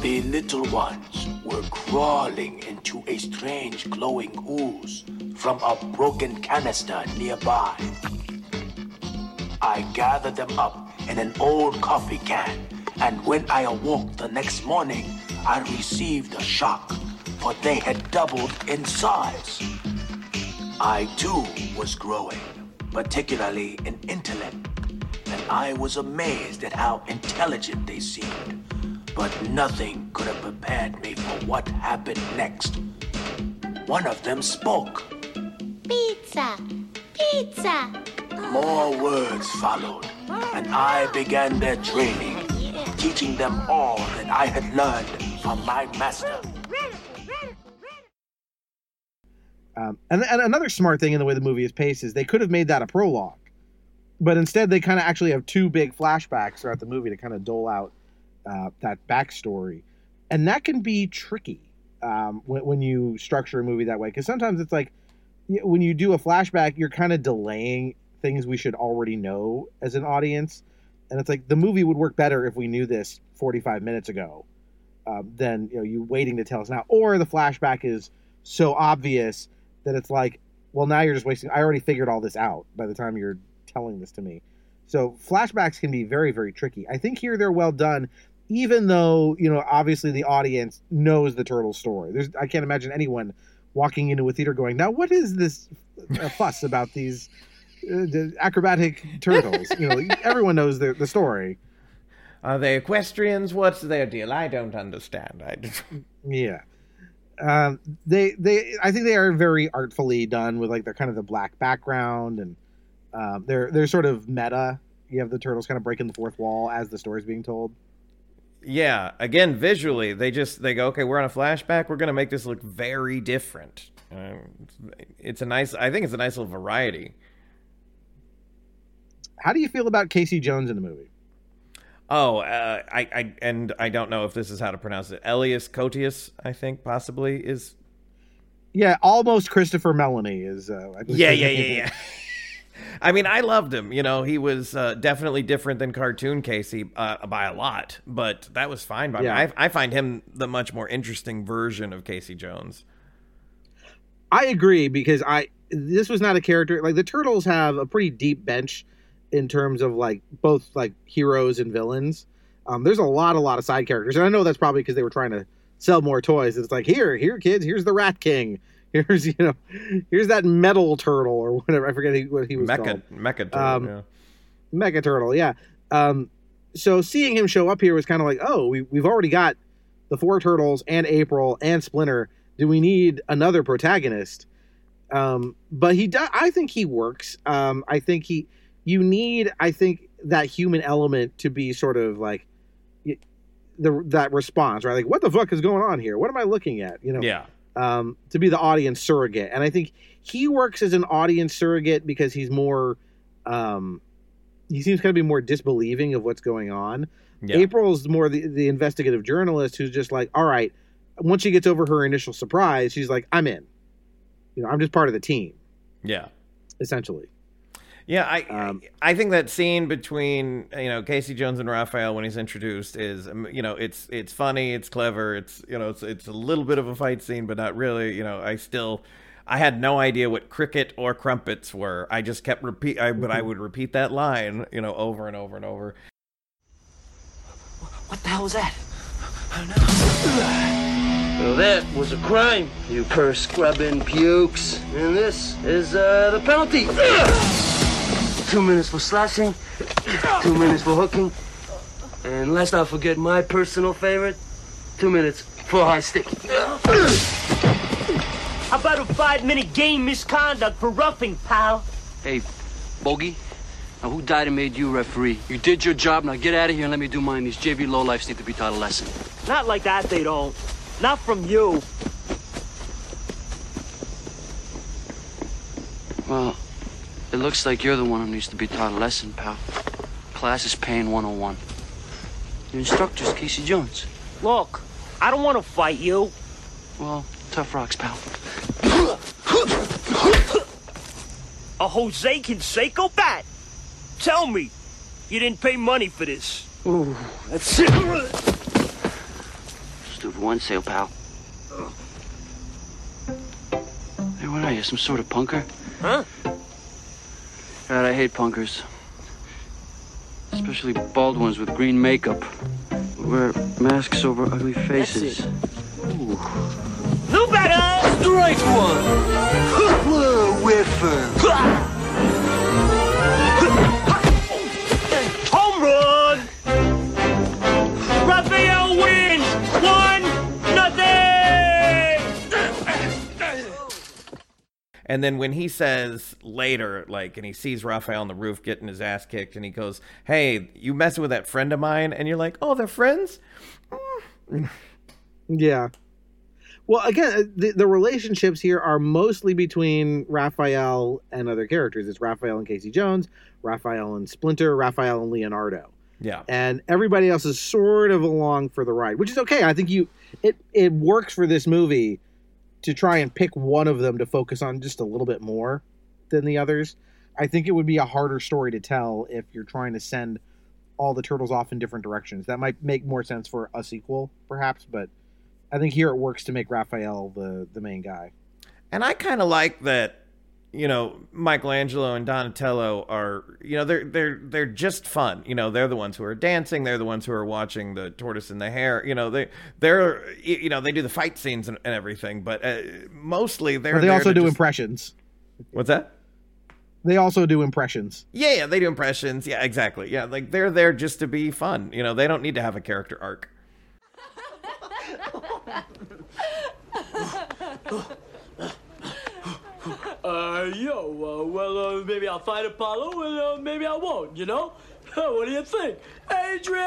The little ones were crawling into a strange glowing ooze from a broken canister nearby. I gathered them up in an old coffee can, and when I awoke the next morning, I received a shock, for they had doubled in size. I too was growing, particularly in intellect, and I was amazed at how intelligent they seemed. But nothing could have prepared me for what happened next. One of them spoke. Pizza! Pizza! More words followed, and I began their training, teaching them all that I had learned from my master. Um, and, and another smart thing in the way the movie is paced is they could have made that a prologue, but instead they kind of actually have two big flashbacks throughout the movie to kind of dole out Uh, that backstory, and that can be tricky um, when, when you structure a movie that way, because sometimes it's like when you do a flashback, you're kind of delaying things we should already know as an audience, and it's like the movie would work better if we knew this forty-five minutes ago um, than you know you waiting to tell us now, or the flashback is so obvious that it's like, well, now you're just wasting. I already figured all this out by the time you're telling this to me. So flashbacks can be very, very tricky. I think here they're well done. Even though, you know, obviously the audience knows the turtle story. There's, I can't imagine anyone walking into a theater going, now what is this uh, fuss about these uh, the acrobatic turtles? You know, everyone knows the, the story. Are they equestrians? What's their deal? I don't understand. I just... Yeah. Um, they, they, I think they are very artfully done with, like, they're kind of the black background, and um, they're, they're sort of meta. You have the turtles kind of breaking the fourth wall as the story's being told. Yeah, again, visually, they just, they go, okay, we're on a flashback, we're going to make this look very different. Uh, it's a nice, I think it's a nice little variety. How do you feel about Casey Jones in the movie? Oh, uh, I, I, and I don't know if this is how to pronounce it. Elias Koteas, I think, possibly, is... Yeah, almost Christopher Melanie is... Uh, I yeah, yeah, yeah, yeah. I mean, I loved him. You know, he was uh, definitely different than cartoon Casey uh, by a lot, but that was fine by yeah. me. I, I find him the much more interesting version of Casey Jones. I agree, because I this was not a character. Like, the Turtles have a pretty deep bench in terms of, like, both, like, heroes and villains. Um, there's a lot, a lot of side characters, and I know that's probably because they were trying to sell more toys. It's like, here, here, kids, here's the Rat King. Here's, you know, here's that metal turtle or whatever. I forget what he was Mecha, called. Mecha turtle, um, yeah. Mecha turtle, yeah. Um, so seeing him show up here was kind of like, oh, we, we've already got the four turtles and April and Splinter. Do we need another protagonist? Um, but he, do, I think he works. Um, I think he, you need, I think that human element to be sort of like the that response, right? Like, what the fuck is going on here? What am I looking at? You know. Yeah. um, to be the audience surrogate. And I think he works as an audience surrogate because he's more, um, he seems kind of be more disbelieving of what's going on. Yeah. April's more the, the investigative journalist who's just like, all right, once she gets over her initial surprise, she's like, I'm in. You know, I'm just part of the team. Yeah. Essentially. Yeah, I um, I think that scene between, you know, Casey Jones and Raphael when he's introduced is, you know, it's it's funny, it's clever, it's, you know, it's it's a little bit of a fight scene, but not really. You know, I still, I had no idea what cricket or crumpets were. I just kept repeat, I, but I would repeat that line, you know, over and over and over. What the hell was that? I don't know. Well, that was a crime, you purse-scrubbing pukes. And this is uh, the penalty. Two minutes for slashing, two minutes for hooking, and let's not forget my personal favorite, two minutes for high stick. How about a five-minute game misconduct for roughing, pal? Hey, Bogey, now who died and made you referee? You did your job, now get out of here and let me do mine. These J V lowlifes need to be taught a lesson. Not like that, they don't. Not from you. Well... it looks like you're the one who needs to be taught a lesson, pal. Class is paying one oh one. Your instructor's Casey Jones. Look, I don't want to fight you. Well, tough rocks, pal. A Jose Canseco bat? Tell me, you didn't pay money for this. Ooh, that's it. Just do one sale, pal. Hey, what are you, some sort of punker? Huh? God, I hate punkers. Especially bald ones with green makeup. We wear masks over ugly faces. Ooh. No better! Strike one! Whiffer! Home run! Raphael wins! One, nothing! And then when he says later, like, and he sees Raphael on the roof getting his ass kicked, and he goes, hey, you messing with that friend of mine? And you're like, oh, they're friends? Yeah. Well, again, the, the relationships here are mostly between Raphael and other characters. It's Raphael and Casey Jones, Raphael and Splinter, Raphael and Leonardo. Yeah. And everybody else is sort of along for the ride, which is okay. I think you it it works for this movie to try and pick one of them to focus on just a little bit more than the others. I think it would be a harder story to tell if you're trying to send all the turtles off in different directions. That might make more sense for a sequel, perhaps, but I think here it works to make Raphael the, the main guy. And I kind of like that, you know, Michelangelo and Donatello are, you know, they're, they're, they're just fun. You know, they're the ones who are dancing. They're the ones who are watching the tortoise and the hare. You know, they, they're, you know, they do the fight scenes and, and everything, but uh, mostly they're, well, they also do just... impressions. What's that? They also do impressions. Yeah, yeah, they do impressions. Yeah, exactly. Yeah. Like they're there just to be fun. You know, they don't need to have a character arc. Uh, yo, uh, well, uh, maybe I'll fight Apollo, and uh, maybe I won't, you know? What do you think? Adrian!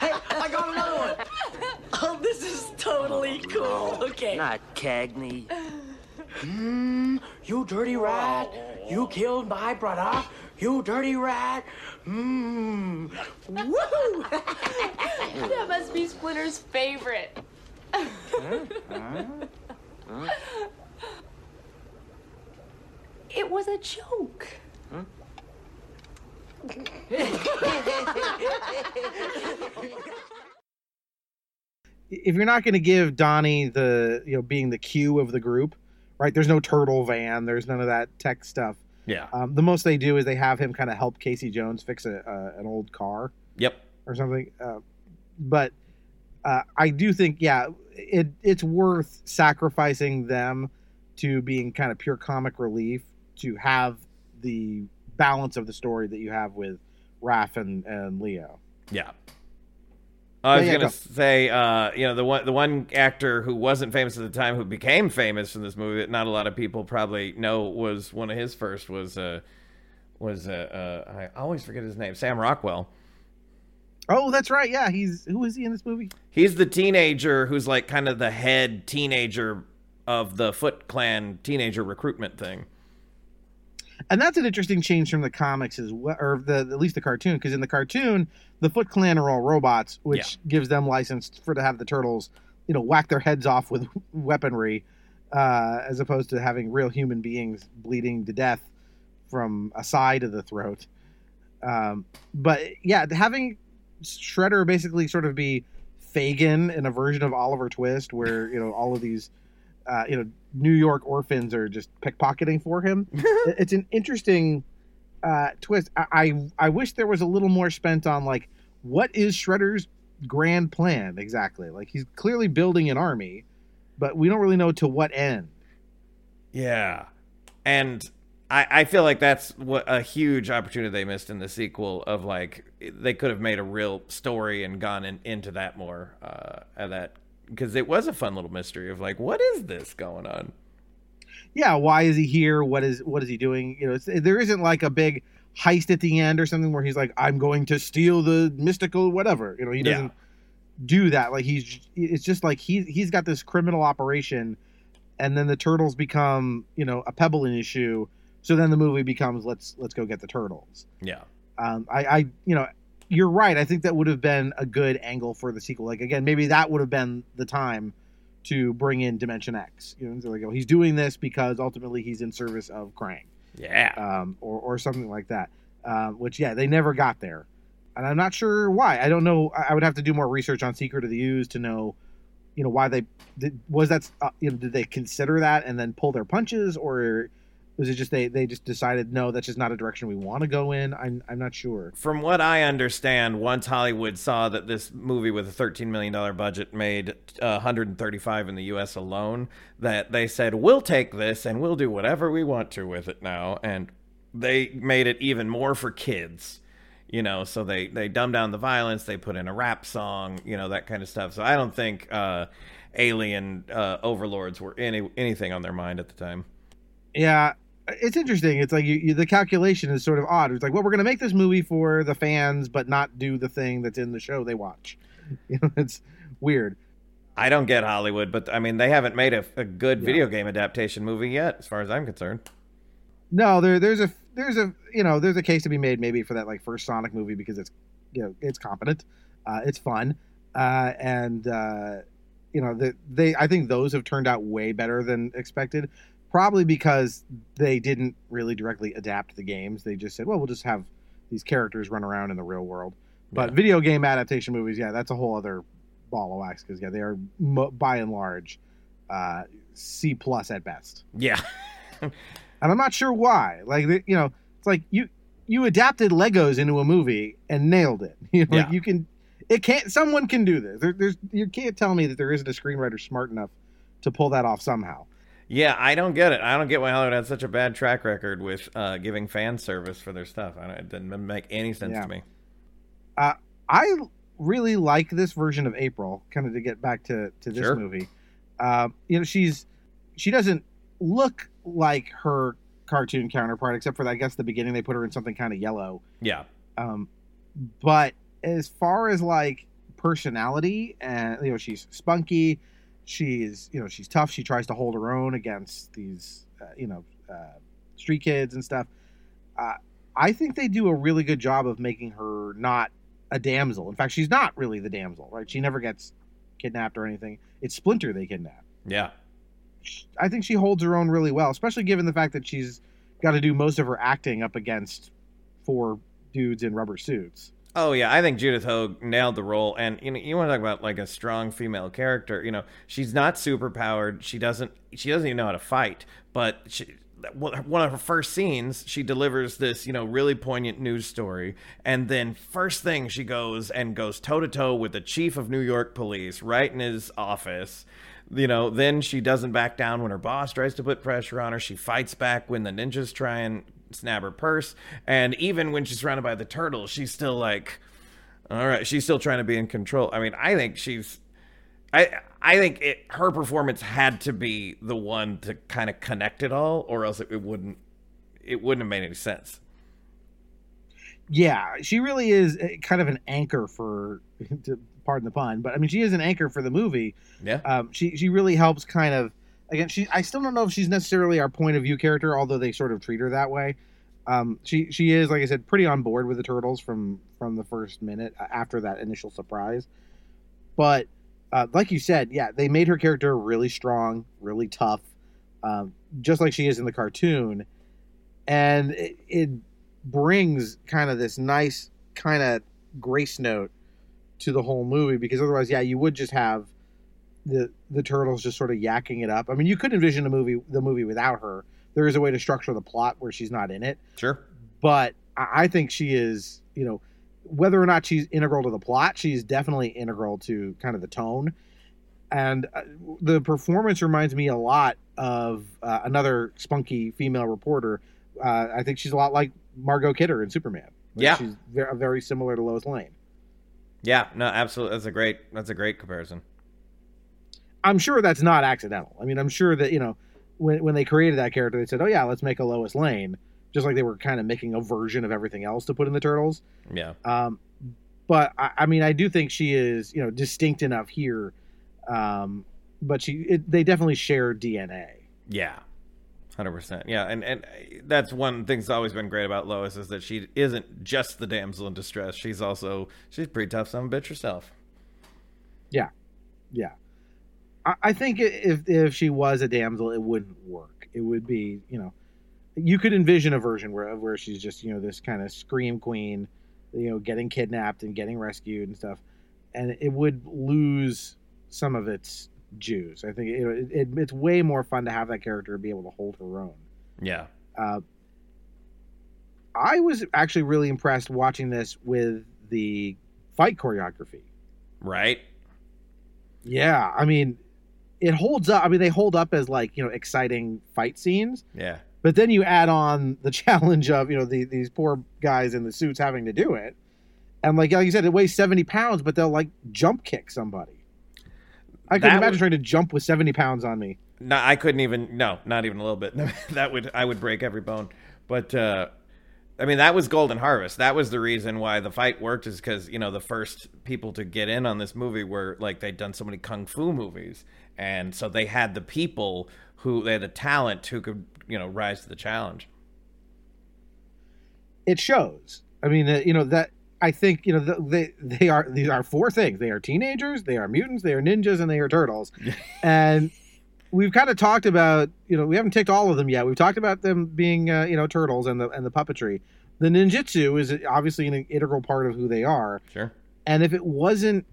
Hey, I got another one. Oh, this is totally cool. Okay. Not Cagney. Hmm, you dirty rat. You killed my brother. You dirty rat. Hmm. Woo! That must be Splinter's favorite. Huh? Huh? Huh? It was a joke. Huh? If you're not going to give Donnie the, you know, being the Q of the group, right? There's no turtle van. There's none of that tech stuff. Yeah. Um, the most they do is they have him kind of help Casey Jones fix a, uh, an old car. Yep. Or something. Uh, but uh, I do think, yeah, it it's worth sacrificing them to being kind of pure comic relief, to have the balance of the story that you have with Raph and, and Leo. Yeah. I was yeah, going to say, uh, you know, the one, the one actor who wasn't famous at the time, who became famous in this movie that not a lot of people probably know was one of his first was, uh, was, uh, uh I always forget his name, Sam Rockwell. Oh, that's right. Yeah, he's who is he in this movie? He's the teenager who's like kind of the head teenager of the Foot Clan teenager recruitment thing. And that's an interesting change from the comics as well, or the, at least the cartoon, because in the cartoon, the Foot Clan are all robots, which yeah. gives them license for to have the turtles, you know, whack their heads off with weaponry, uh, as opposed to having real human beings bleeding to death from a side of the throat. Um, but yeah, having Shredder basically sort of be Fagin in a version of Oliver Twist, where you know all of these. Uh, you know, New York orphans are just pickpocketing for him. It's an interesting uh, twist. I, I I wish there was a little more spent on, like, what is Shredder's grand plan exactly? Like, he's clearly building an army, but we don't really know to what end. Yeah. And I, I feel like that's what a huge opportunity they missed in the sequel of, like, they could have made a real story and gone in, into that more, uh, of that. Because it was a fun little mystery of like, what is this going on? Yeah, why is he here? What is what is he doing? You know, it's, there isn't like a big heist at the end or something where he's like, I'm going to steal the mystical whatever. You know, he doesn't yeah. do that. Like he's, it's just like he's he's got this criminal operation, and then the turtles become you know a pebble in his shoe. So then the movie becomes let's let's go get the turtles. Yeah, um, I, I you know. You're right. I think that would have been a good angle for the sequel. Like, again, maybe that would have been the time to bring in Dimension X. You know, so like, oh, he's doing this because ultimately he's in service of Krang. Yeah. Um, or, or something like that, uh, which, yeah, they never got there. And I'm not sure why. I don't know. I would have to do more research on Secret of the Ooze to know, you know, why they did, was that, uh, you know, did they consider that and then pull their punches, or was it just they, they just decided, no, that's just not a direction we want to go in? I'm I'm not sure. From what I understand, once Hollywood saw that this movie with a thirteen million dollars budget made uh, one hundred thirty-five dollars in the U S alone, that they said, we'll take this and we'll do whatever we want to with it now. And they made it even more for kids, you know, so they, they dumbed down the violence. They put in a rap song, you know, that kind of stuff. So I don't think uh, alien uh, overlords were any anything on their mind at the time. Yeah. It's interesting. It's like you, you, the calculation is sort of odd. It's like, well, we're going to make this movie for the fans, but not do the thing that's in the show they watch. You know, it's weird. I don't get Hollywood, but I mean, they haven't made a, a good yeah. video game adaptation movie yet, as far as I'm concerned. No, there, there's a, there's a, you know, there's a case to be made maybe for that like first Sonic movie because it's, you know, it's competent, uh, it's fun, uh, and uh, you know, the, they, I think those have turned out way better than expected. Probably because they didn't really directly adapt the games. They just said, well, we'll just have these characters run around in the real world. But yeah. video game adaptation movies, yeah, that's a whole other ball of wax. Because, yeah, they are, by and large, uh, C plus at best. Yeah. And I'm not sure why. Like, you know, it's like you you adapted Legos into a movie and nailed it. You know, yeah. like you can, it can't, someone can do this. There, there's, you can't tell me that there isn't a screenwriter smart enough to pull that off somehow. Yeah, I don't get it. I don't get why Hollywood has such a bad track record with uh, giving fan service for their stuff. I don't, it didn't make any sense yeah. to me. Uh, I really like this version of April, kind of to get back to, to this sure. movie. Uh, you know, she's she doesn't look like her cartoon counterpart, except for, I guess, the beginning they put her in something kind of yellow. Yeah. Um, but as far as, like, personality, and you know, she's spunky. She's, you know, she's tough. She tries to hold her own against these, uh, you know, uh, street kids and stuff. Uh, I think they do a really good job of making her not a damsel. In fact, she's not really the damsel, right? She never gets kidnapped or anything. It's Splinter they kidnap. Yeah. She, I think she holds her own really well, especially given the fact that she's got to do most of her acting up against four dudes in rubber suits. Oh, yeah, I think Judith Hoag nailed the role. And you know, you want to talk about like a strong female character. You know, she's not super powered. She doesn't she doesn't even know how to fight. But she, one of her first scenes, she delivers this, you know, really poignant news story. And then first thing she goes and goes toe to toe with the chief of New York police right in his office. You know, then she doesn't back down when her boss tries to put pressure on her. She fights back when the ninjas try and snap her purse. And even when she's surrounded by the turtles, she's still like, all right, she's still trying to be in control. I mean, I think she's, I I think it, her performance had to be the one to kind of connect it all, or else it, it wouldn't, it wouldn't have made any sense. yeah, she really is kind of an anchor for, to pardon the pun, but I mean, she is an anchor for the movie. Yeah. Um, she, she really helps kind of, again, she, I still don't know if she's necessarily our point of view character, although they sort of treat her that way. Um, she, she is, like I said, pretty on board with the Turtles from, from the first minute after that initial surprise. But, uh, like you said, yeah, they made her character really strong, really tough, um, just like she is in the cartoon. And it, it brings kind of this nice kind of grace note to the whole movie, because otherwise, yeah, you would just have the the Turtles just sort of yakking it up. I mean, you could envision a movie the movie without her. There is a way to structure the plot where she's not in it. Sure. But I think she is, you know, whether or not she's integral to the plot, she's definitely integral to kind of the tone. And the performance reminds me a lot of uh, another spunky female reporter. Uh, I think she's a lot like Margot Kidder in Superman. Like, yeah. She's very, very similar to Lois Lane. Yeah, no, absolutely. That's a great, that's a great comparison. I'm sure that's not accidental. I mean, I'm sure that, you know, when when they created that character, they said, oh yeah, let's make a Lois Lane, just like they were kind of making a version of everything else to put in the Turtles. Yeah. Um, but I, I mean, I do think she is, you know, distinct enough here. Um, but she, it, they definitely share D N A. Yeah. one hundred percent. Yeah, and and that's one thing that's always been great about Lois, is that she isn't just the damsel in distress. She's also, she's a pretty tough son of a bitch herself. Yeah, yeah. I, I think if if she was a damsel, it wouldn't work. It would be, you know, you could envision a version where where she's just, you know, this kind of scream queen, you know, getting kidnapped and getting rescued and stuff, and it would lose some of its Jews. I think it, it, it's way more fun to have that character be able to hold her own. Yeah. Uh, I was actually really impressed watching this with the fight choreography. Right. Yeah. I mean, it holds up. I mean, they hold up as, like, you know, exciting fight scenes. Yeah. But then you add on the challenge of, you know, the, these poor guys in the suits having to do it. And like, like you said, it weighs seventy pounds, but they'll like jump kick somebody. I couldn't that imagine would, trying to jump with seventy pounds on me. No, I couldn't even. No, not even a little bit. That would, I would break every bone. But, uh, I mean, that was Golden Harvest. That was the reason why the fight worked, is because, you know, the first people to get in on this movie were, like, they'd done so many kung fu movies. And so they had the people who, they had the talent who could, you know, rise to the challenge. It shows. I mean, uh, you know, that. I think, you know, they they are, these are four things. They are teenagers, they are mutants, they are ninjas, and they are turtles. And we've kind of talked about, you know, we haven't ticked all of them yet. We've talked about them being, uh, you know, turtles and the and the puppetry. The ninjutsu is obviously an integral part of who they are. Sure. And if it wasn't,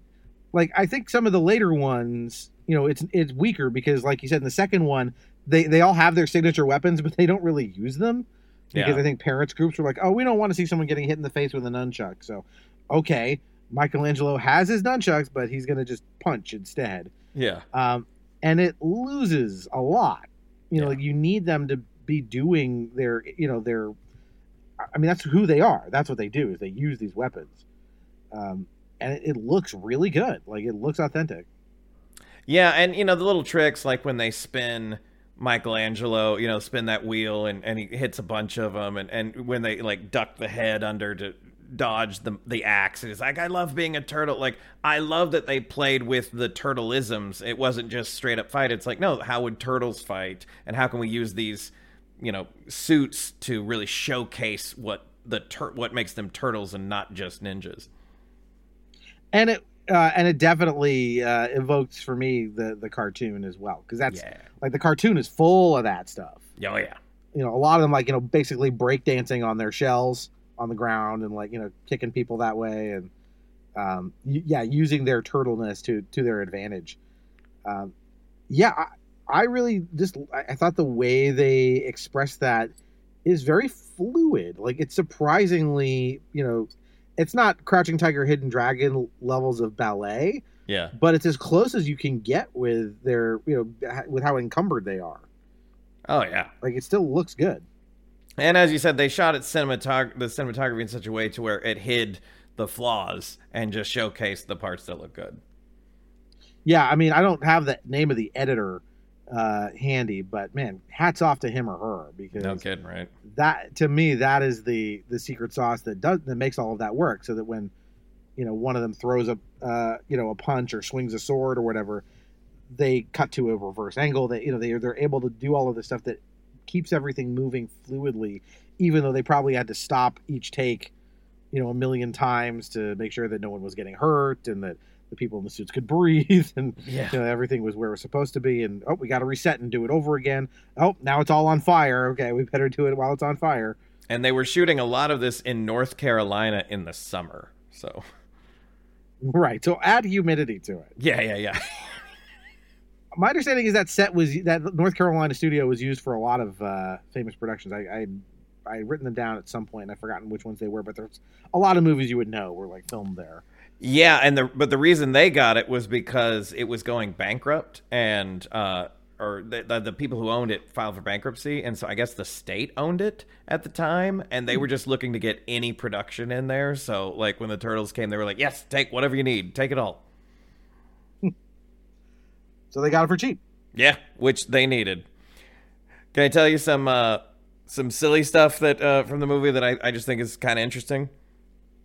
like, I think some of the later ones, you know, it's it's weaker because, like you said, in the second one, they they all have their signature weapons, but they don't really use them. Because yeah. I think parents groups were like, oh, we don't want to see someone getting hit in the face with a nunchuck. So, okay, Michelangelo has his nunchucks, but he's going to just punch instead. Yeah. Um, and it loses a lot. You know, yeah. You need them to be doing their, you know, their, I mean, that's who they are. That's what they do, is they use these weapons. Um, and it, it looks really good. Like, it looks authentic. Yeah, and, you know, the little tricks, like when they spin Michelangelo, you know, spin that wheel, and, and he hits a bunch of them, and, and when they, like, duck the head under to dodge the the axe, it's like, I love being a turtle. Like, I love that they played with the turtleisms. It wasn't just straight up fight. It's like, no, how would turtles fight, and how can we use these, you know, suits to really showcase what the tur- what makes them turtles and not just ninjas. And it Uh, and it definitely uh, evokes for me the, the cartoon as well, because that's yeah. like the cartoon is full of that stuff. Oh yeah, you know, a lot of them, like, you know, basically breakdancing on their shells on the ground and, like, you know, kicking people that way, and um, yeah, using their turtleness to to their advantage. Um, yeah, I, I really just I thought the way they expressed that is very fluid. Like, it's surprisingly, you know. It's not Crouching Tiger, Hidden Dragon levels of ballet. Yeah. But it's as close as you can get with their, you know, with how encumbered they are. Oh, yeah. Like, it still looks good. And as you said, they shot it cinematog- the cinematography in such a way to where it hid the flaws and just showcased the parts that look good. Yeah, I mean, I don't have the name of the editor uh, handy. But man, hats off to him or her, because no kidding, right? That to me, that is the the secret sauce that does that makes all of that work. So that when you know one of them throws a uh, you know a punch or swings a sword or whatever, they cut to a reverse angle. They you know they they're able to do all of the stuff that keeps everything moving fluidly, even though they probably had to stop each take, you know, a million times to make sure that no one was getting hurt and that the people in the suits could breathe and yeah. you know, everything was where it was supposed to be. And, oh, we got to reset and do it over again. Oh, now it's all on fire. Okay, we better do it while it's on fire. And they were shooting a lot of this in North Carolina in the summer. So, right. So add humidity to it. Yeah, yeah, yeah. My understanding is that set was that North Carolina studio was used for a lot of uh, famous productions. I, I I had written them down at some point, and I've forgotten which ones they were, but there's a lot of movies you would know were like filmed there. Yeah, and the but the reason they got it was because it was going bankrupt, and uh, or the, the, the people who owned it filed for bankruptcy, and so I guess the state owned it at the time, and they were just looking to get any production in there. So like when the Turtles came, they were like, "Yes, take whatever you need, take it all." So they got it for cheap. Yeah, which they needed. Can I tell you some? Uh, Some silly stuff that uh, from the movie that I, I just think is kind of interesting.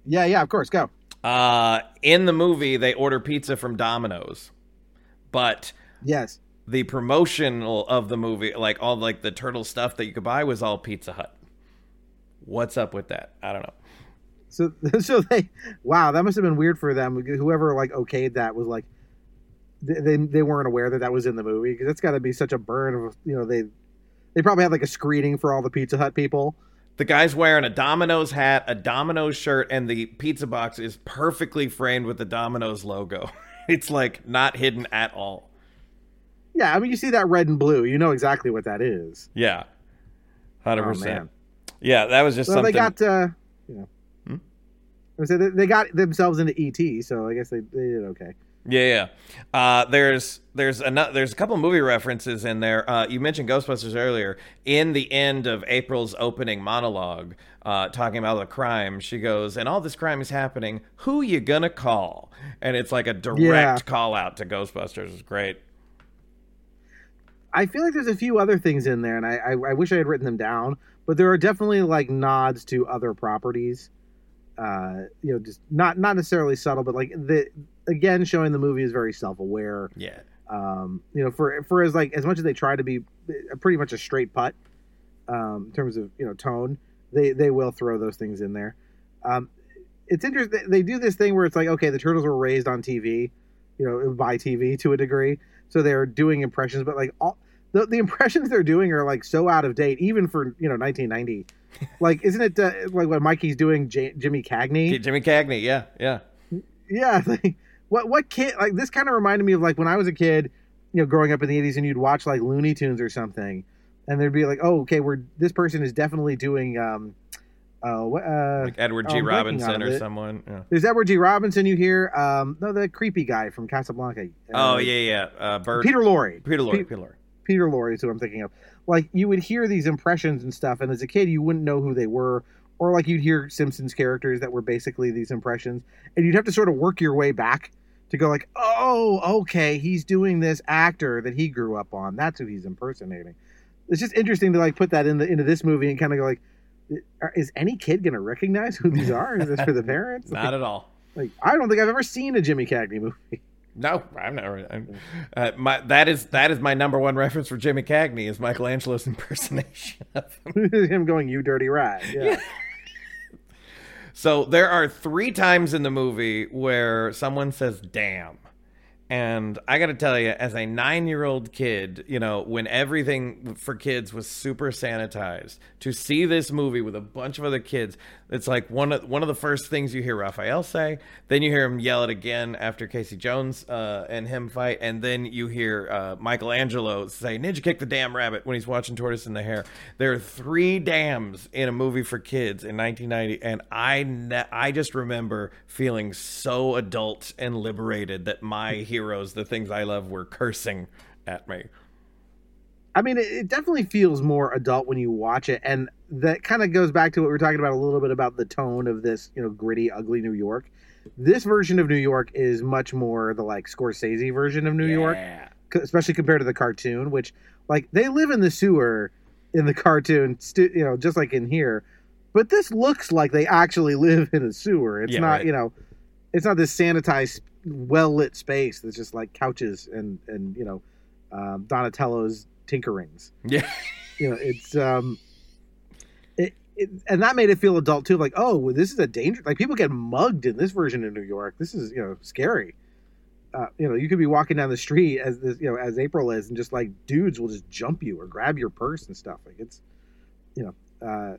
Yeah, yeah, of course. Go. Uh, in the movie, they order pizza from Domino's. But yes, the promotional of the movie, like all like the turtle stuff that you could buy was all Pizza Hut. What's up with that? I don't know. So so they wow, that must have been weird for them. Whoever like okayed that was like they they weren't aware that that was in the movie, because that's got to be such a burn of, you know, they They probably had like a screening for all the Pizza Hut people. The guy's wearing a Domino's hat, a Domino's shirt, and the pizza box is perfectly framed with the Domino's logo. It's like not hidden at all. Yeah, I mean, you see that red and blue. You know exactly what that is. Yeah, one hundred percent. Oh, yeah, that was just so something. They got, uh, you know, hmm? I was saying they got themselves into E T, so I guess they, they did okay. Yeah, yeah. Uh, there's there's a there's a couple movie references in there. Uh, you mentioned Ghostbusters earlier. In the end of April's opening monologue, uh, talking about the crime, she goes, "And all this crime is happening. Who you gonna call?" And it's like a direct yeah. call out to Ghostbusters. It's great. I feel like there's a few other things in there, and I, I I wish I had written them down. But there are definitely like nods to other properties. Uh, you know, just not not necessarily subtle, but like the. Again, showing the movie is very self-aware. Yeah. Um, you know, for for as like as much as they try to be a, pretty much a straight putt um, in terms of, you know, tone, they they will throw those things in there. Um, it's interesting. They do this thing where it's like, okay, the Turtles were raised on T V, you know, by T V to a degree, so they're doing impressions, but like all the, the impressions they're doing are like so out of date, even for, you know, nineteen ninety. Like, isn't it uh, like what Mikey's doing, J- Jimmy Cagney? Jimmy Cagney, yeah, yeah, yeah. Like, What what kid like this kind of reminded me of like when I was a kid, you know, growing up in the eighties, and you'd watch like Looney Tunes or something, and there'd be like, oh, okay, we're this person is definitely doing um, uh, uh like Edward G. Oh, Robinson or someone. Yeah. There's Edward G. Robinson you hear, um, no, the creepy guy from Casablanca. Oh uh, yeah, yeah, uh, Bert. Peter Lorre. Peter Lorre. Pe- Peter Lorre. Peter Lorre is who I'm thinking of. Like you would hear these impressions and stuff, and as a kid you wouldn't know who they were. Or like you'd hear Simpsons characters that were basically these impressions, and you'd have to sort of work your way back to go like, oh, okay, he's doing this actor that he grew up on. That's who he's impersonating. It's just interesting to like put that in the, into this movie and kind of go like, is any kid going to recognize who these are? Is this for the parents? Like, not at all. Like, I don't think I've ever seen a Jimmy Cagney movie. No, I've never. I'm, uh, my that is that is my number one reference for Jimmy Cagney is Michelangelo's impersonation of him, him going, "You dirty rat." Yeah. yeah. So there are three times in the movie where someone says, damn. And I got to tell you, as a nine-year-old kid, you know, when everything for kids was super sanitized, to see this movie with a bunch of other kids, it's like one of, one of the first things you hear Raphael say. Then you hear him yell it again after Casey Jones uh, and him fight. And then you hear uh, Michelangelo say, "Ninja kick the damn rabbit," when he's watching Tortoise in the Hare. There are three dams in a movie for kids in nineteen ninety. And I, ne- I just remember feeling so adult and liberated that my heroes, the things I love, were cursing at me. I mean, it definitely feels more adult when you watch it, and that kind of goes back to what we were talking about a little bit about the tone of this, you know, gritty, ugly New York. This version of New York is much more the like Scorsese version of New yeah. York, especially compared to the cartoon, which, like, they live in the sewer in the cartoon, you know, just like in here. But this looks like they actually live in a sewer. It's yeah, not, right. you know, it's not this sanitized, well-lit space that's just like couches and, and you know, um, Donatello's tinkerings. Yeah. You know, it's... um, it, it, and that made it feel adult, too. Like, oh, well, this is a danger. Like, people get mugged in this version of New York. This is, you know, scary. Uh, you know, you could be walking down the street as this, you know, as April is, and just like dudes will just jump you or grab your purse and stuff. Like it's, you know, uh,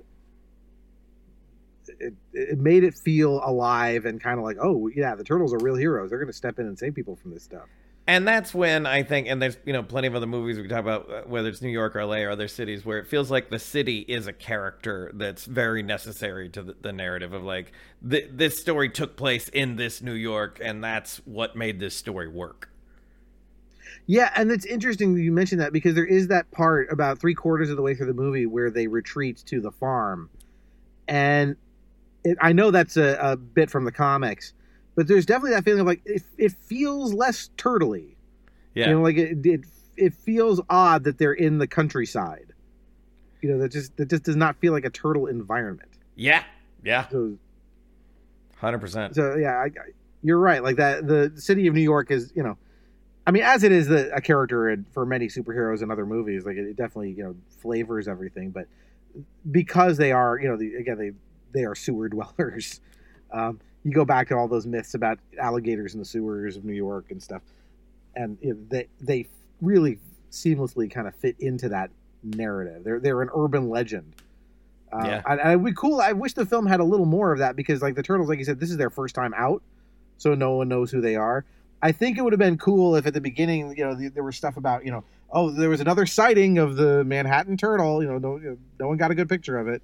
it it made it feel alive and kind of like, oh yeah, the Turtles are real heroes. They're going to step in and save people from this stuff. And that's when I think, and there's, you know, plenty of other movies we can talk about, whether it's New York or L A or other cities, where it feels like the city is a character that's very necessary to the, the narrative of like, th- this story took place in this New York, and that's what made this story work. Yeah, and it's interesting that you mentioned that, because there is that part about three quarters of the way through the movie where they retreat to the farm. And it, I know that's a, a bit from the comics, but there's definitely that feeling of like, it, it feels less turtly. Yeah. You know, like it, it, it feels odd that they're in the countryside. You know, that just, that just does not feel like a turtle environment. Yeah. Yeah. So, one hundred percent. So yeah, I, I, you're right. Like that, the city of New York is, you know, I mean, as it is the, a character for many superheroes and other movies, like it, it definitely, you know, flavors everything, but because they are, you know, the, again, they, they are sewer dwellers. Um, You go back to all those myths about alligators in the sewers of New York and stuff, and you know, they they really seamlessly kind of fit into that narrative. They're they're an urban legend. Uh, yeah, and, and we cool. I wish the film had a little more of that, because like the Turtles, like you said, this is their first time out, so no one knows who they are. I think it would have been cool if at the beginning, you know, the, there was stuff about, you know, oh, there was another sighting of the Manhattan Turtle. You know, no, you know, no one got a good picture of it.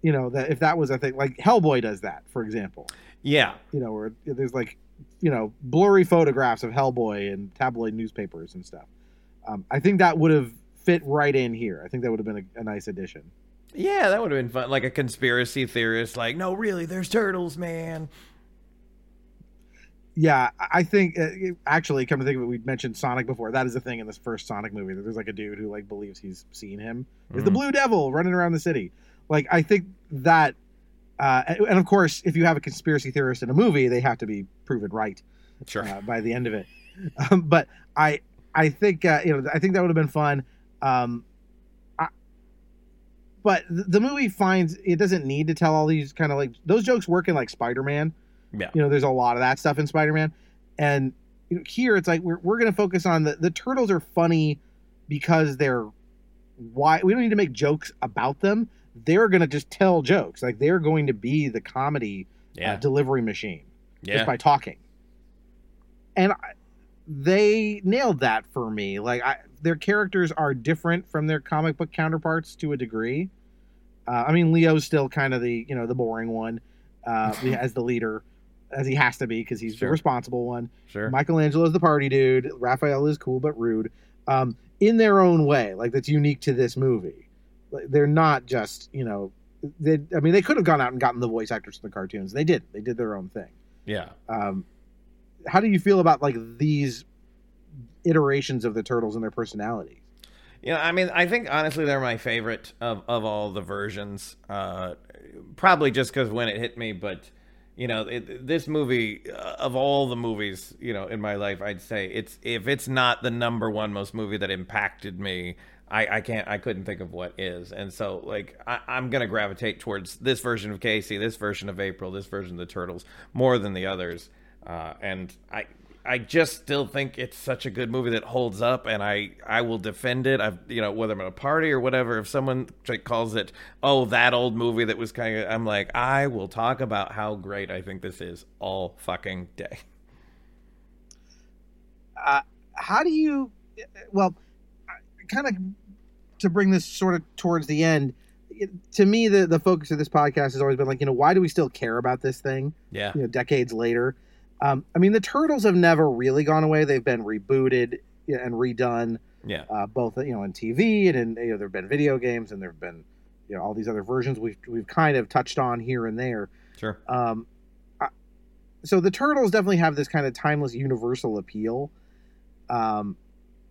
You know, that if that was a thing, like Hellboy does that, for example. Yeah. You know, where there's like, you know, blurry photographs of Hellboy in tabloid newspapers and stuff. Um, I think that would have fit right in here. I think that would have been a, a nice addition. Yeah, that would have been fun. Like a conspiracy theorist, like, no, really, there's turtles, man. Yeah, I think, uh, actually, come to think of it, we mentioned Sonic before. That is a thing in this first Sonic movie. That there's like a dude who like believes he's seen him. There's mm. the Blue Devil running around the city. Like, I think that, uh, and of course, if you have a conspiracy theorist in a movie, they have to be proven right, sure, uh, by the end of it. Um, but I, I think, uh, you know, I think that would have been fun. Um, I, but the movie finds it doesn't need to tell all these kind of like those jokes work in like Spider-Man. Yeah, you know, there's a lot of that stuff in Spider-Man, and you know, here it's like we're we're gonna focus on the the Turtles are funny because they're why we don't need to make jokes about them. They're going to just tell jokes. Like they're going to be the comedy yeah. uh, delivery machine yeah. just by talking. And I, they nailed that for me. Like I, their characters are different from their comic book counterparts to a degree. Uh, I mean, Leo's still kind of the, you know, the boring one uh, as the leader, as he has to be, because he's sure. the responsible one. Sure. Michelangelo's the party dude. Raphael is cool, but rude um, in their own way. Like that's unique to this movie. They're not just, you know, they, I mean, they could have gone out and gotten the voice actors from the cartoons. They did. They did their own thing. Yeah. Um, how do you feel about like these iterations of the Turtles and their personalities? Yeah, I mean, I think honestly, they're my favorite of, of all the versions, uh, probably just because when it hit me. But, you know, it, this movie uh, of all the movies, you know, in my life, I'd say it's if it's not the number one most movie that impacted me, I, I can't, I couldn't think of what is. And so like, I, I'm going to gravitate towards this version of Casey, this version of April, this version of the Turtles more than the others. Uh, and I, I just still think it's such a good movie that holds up, and I, I will defend it. I've, you know, whether I'm at a party or whatever, if someone calls it, oh, that old movie that was kind of, I'm like, I will talk about how great I think this is all fucking day. Uh, how do you, well, kind of to bring this sort of towards the end, it, to me, the, the focus of this podcast has always been like, you know, why do we still care about this thing? Yeah. You know, decades later. Um, I mean, the Turtles have never really gone away. They've been rebooted and redone. Yeah. Uh, both, you know, on T V and in, you know, there've been video games and there've been, you know, all these other versions we've, we've kind of touched on here and there. Sure. Um, I, so the Turtles definitely have this kind of timeless universal appeal. Um,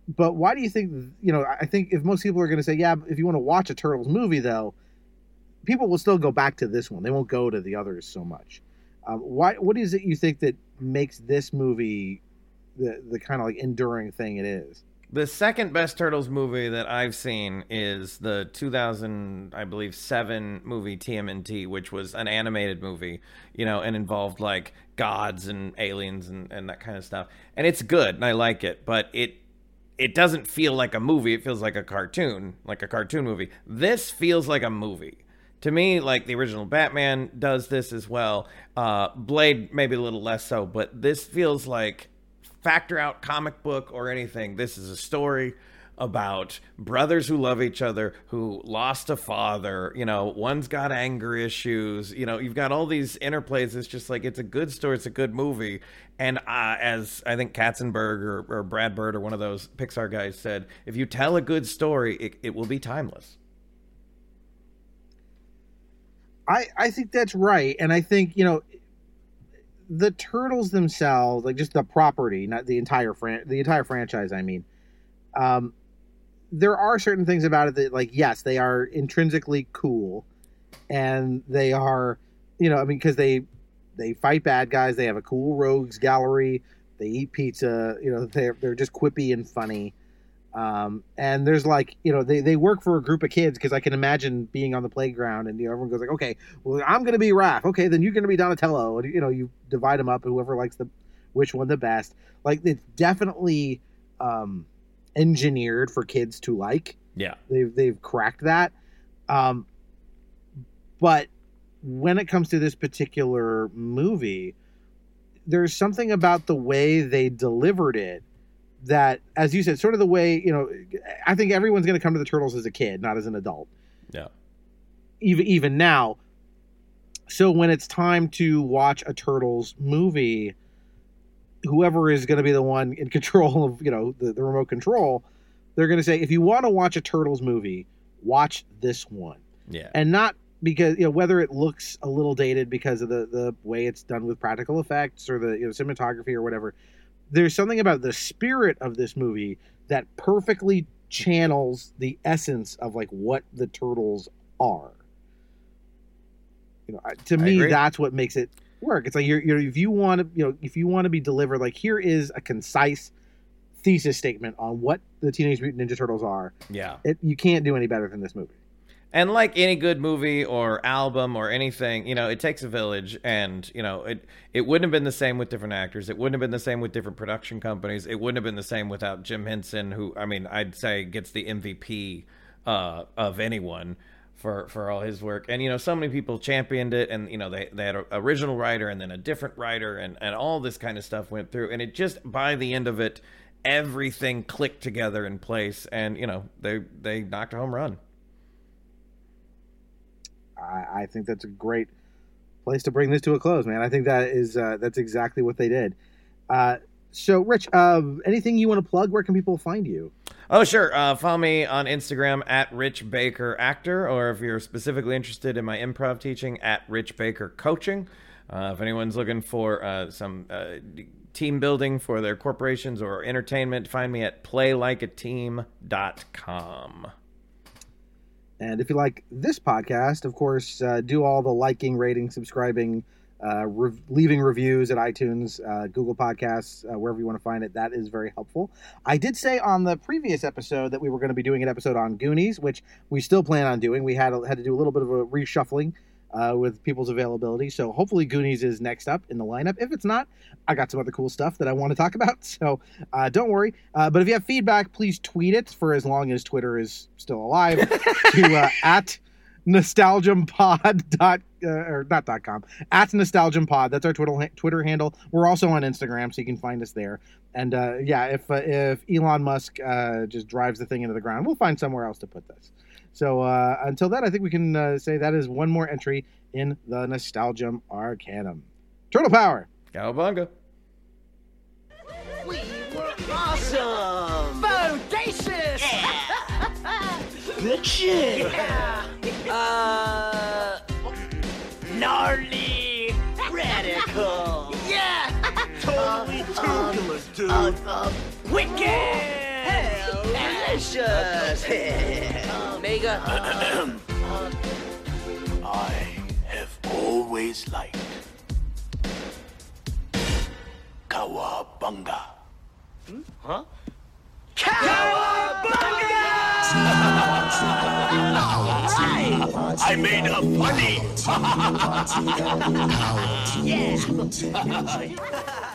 But why do you think, you know, I think if most people are going to say, yeah, if you want to watch a Turtles movie, though, people will still go back to this one. They won't go to the others so much. Um, why? What is it you think that makes this movie the, the kind of like enduring thing it is? The second best Turtles movie that I've seen is the two thousand, I believe, seven movie T M N T, which was an animated movie, you know, and involved like gods and aliens and, and that kind of stuff. And it's good and I like it, but it it doesn't feel like a movie. It feels like a cartoon, like a cartoon movie. This feels like a movie. To me, like the original Batman does this as well. Uh, Blade, maybe a little less so, but this feels like factor out comic book or anything. This is a story about brothers who love each other, who lost a father, you know, one's got anger issues, you know, you've got all these interplays. It's just like, it's a good story. It's a good movie. And uh, as I think Katzenberg or, or Brad Bird or one of those Pixar guys said, if you tell a good story, it, it will be timeless. I, I think that's right. And I think, you know, the Turtles themselves, like just the property, not the entire fran- the entire franchise, I mean, um, there are certain things about it that, like, yes, they are intrinsically cool, and they are, you know, I mean, because they they fight bad guys, they have a cool rogues gallery, they eat pizza, you know, they're they're just quippy and funny, um, and there's like, you know, they they work for a group of kids because I can imagine being on the playground and, you know, everyone goes like, okay, well, I'm gonna be Raph, okay, then you're gonna be Donatello, and, you know, you divide them up, and whoever likes the which one the best. Like, it's definitely um, engineered for kids to like. Yeah, they've they've cracked that. Um, but when it comes to this particular movie, there's something about the way they delivered it that, as you said, sort of the way, you know, I think everyone's going to come to the Turtles as a kid, not as an adult. Yeah. Even even now. So when it's time to watch a Turtles movie, whoever is going to be the one in control of, you know, the, the remote control, they're going to say, if you want to watch a Turtles movie, watch this one. Yeah. And not because, you know, whether it looks a little dated because of the, the way it's done with practical effects or the, you know, cinematography or whatever. There's something about the spirit of this movie that perfectly channels the essence of like what the Turtles are. You know, to me, that's what makes it work. It's like, you're, you're, if you want to, you know, if you want to be delivered, like, here is a concise thesis statement on what the Teenage Mutant Ninja Turtles are. Yeah, it, you can't do any better than this movie. And like any good movie or album or anything, you know, it takes a village, and, you know, it, it wouldn't have been the same with different actors. It wouldn't have been the same with different production companies. It wouldn't have been the same without Jim Henson, who, I mean, I'd say gets the M V P uh, of anyone for, for all his work. And, you know, so many people championed it, and, you know, they, they had an original writer and then a different writer, and, and all this kind of stuff went through. And it just, by the end of it, everything clicked together in place, and, you know, they, they knocked a home run. I think that's a great place to bring this to a close, man. I think that is uh, that's exactly what they did. Uh, so, Rich, uh, anything you want to plug? Where can people find you? Oh, sure. Uh, follow me on Instagram at Rich Baker Actor, or if you're specifically interested in my improv teaching, at Rich Baker Coaching. Uh, if anyone's looking for uh, some uh, team building for their corporations or entertainment, find me at play like a team dot com. And if you like this podcast, of course, uh, do all the liking, rating, subscribing, uh, re- leaving reviews at iTunes, uh, Google Podcasts, uh, wherever you want to find it. That is very helpful. I did say on the previous episode that we were going to be doing an episode on Goonies, which we still plan on doing. We had a, had to do a little bit of a reshuffling uh, with people's availability. So hopefully Goonies is next up in the lineup. If it's not, I got some other cool stuff that I want to talk about. So uh, don't worry. Uh, but if you have feedback, please tweet it for as long as Twitter is still alive to uh, at nostalgium pod dot, uh, or not dot com, at nostalgium pod. That's our Twitter, Twitter handle. We're also on Instagram, so you can find us there. And uh, yeah, if, uh, if Elon Musk uh, just drives the thing into the ground, we'll find somewhere else to put this. So uh, until then, I think we can uh, say that is one more entry in the Nostalgium Arcanum. Turtle power! Cowabunga! We were awesome! Bodacious! Yeah! Good shit! Yeah! Uh... Gnarly! Radical! Yeah! Totally tubular, dude! Uh, uh, wicked! Hey! Delicious! Mega. I have always liked Kawabunga. Hmm? Huh? Cowabunga! Alright! I made a funny! Yeah!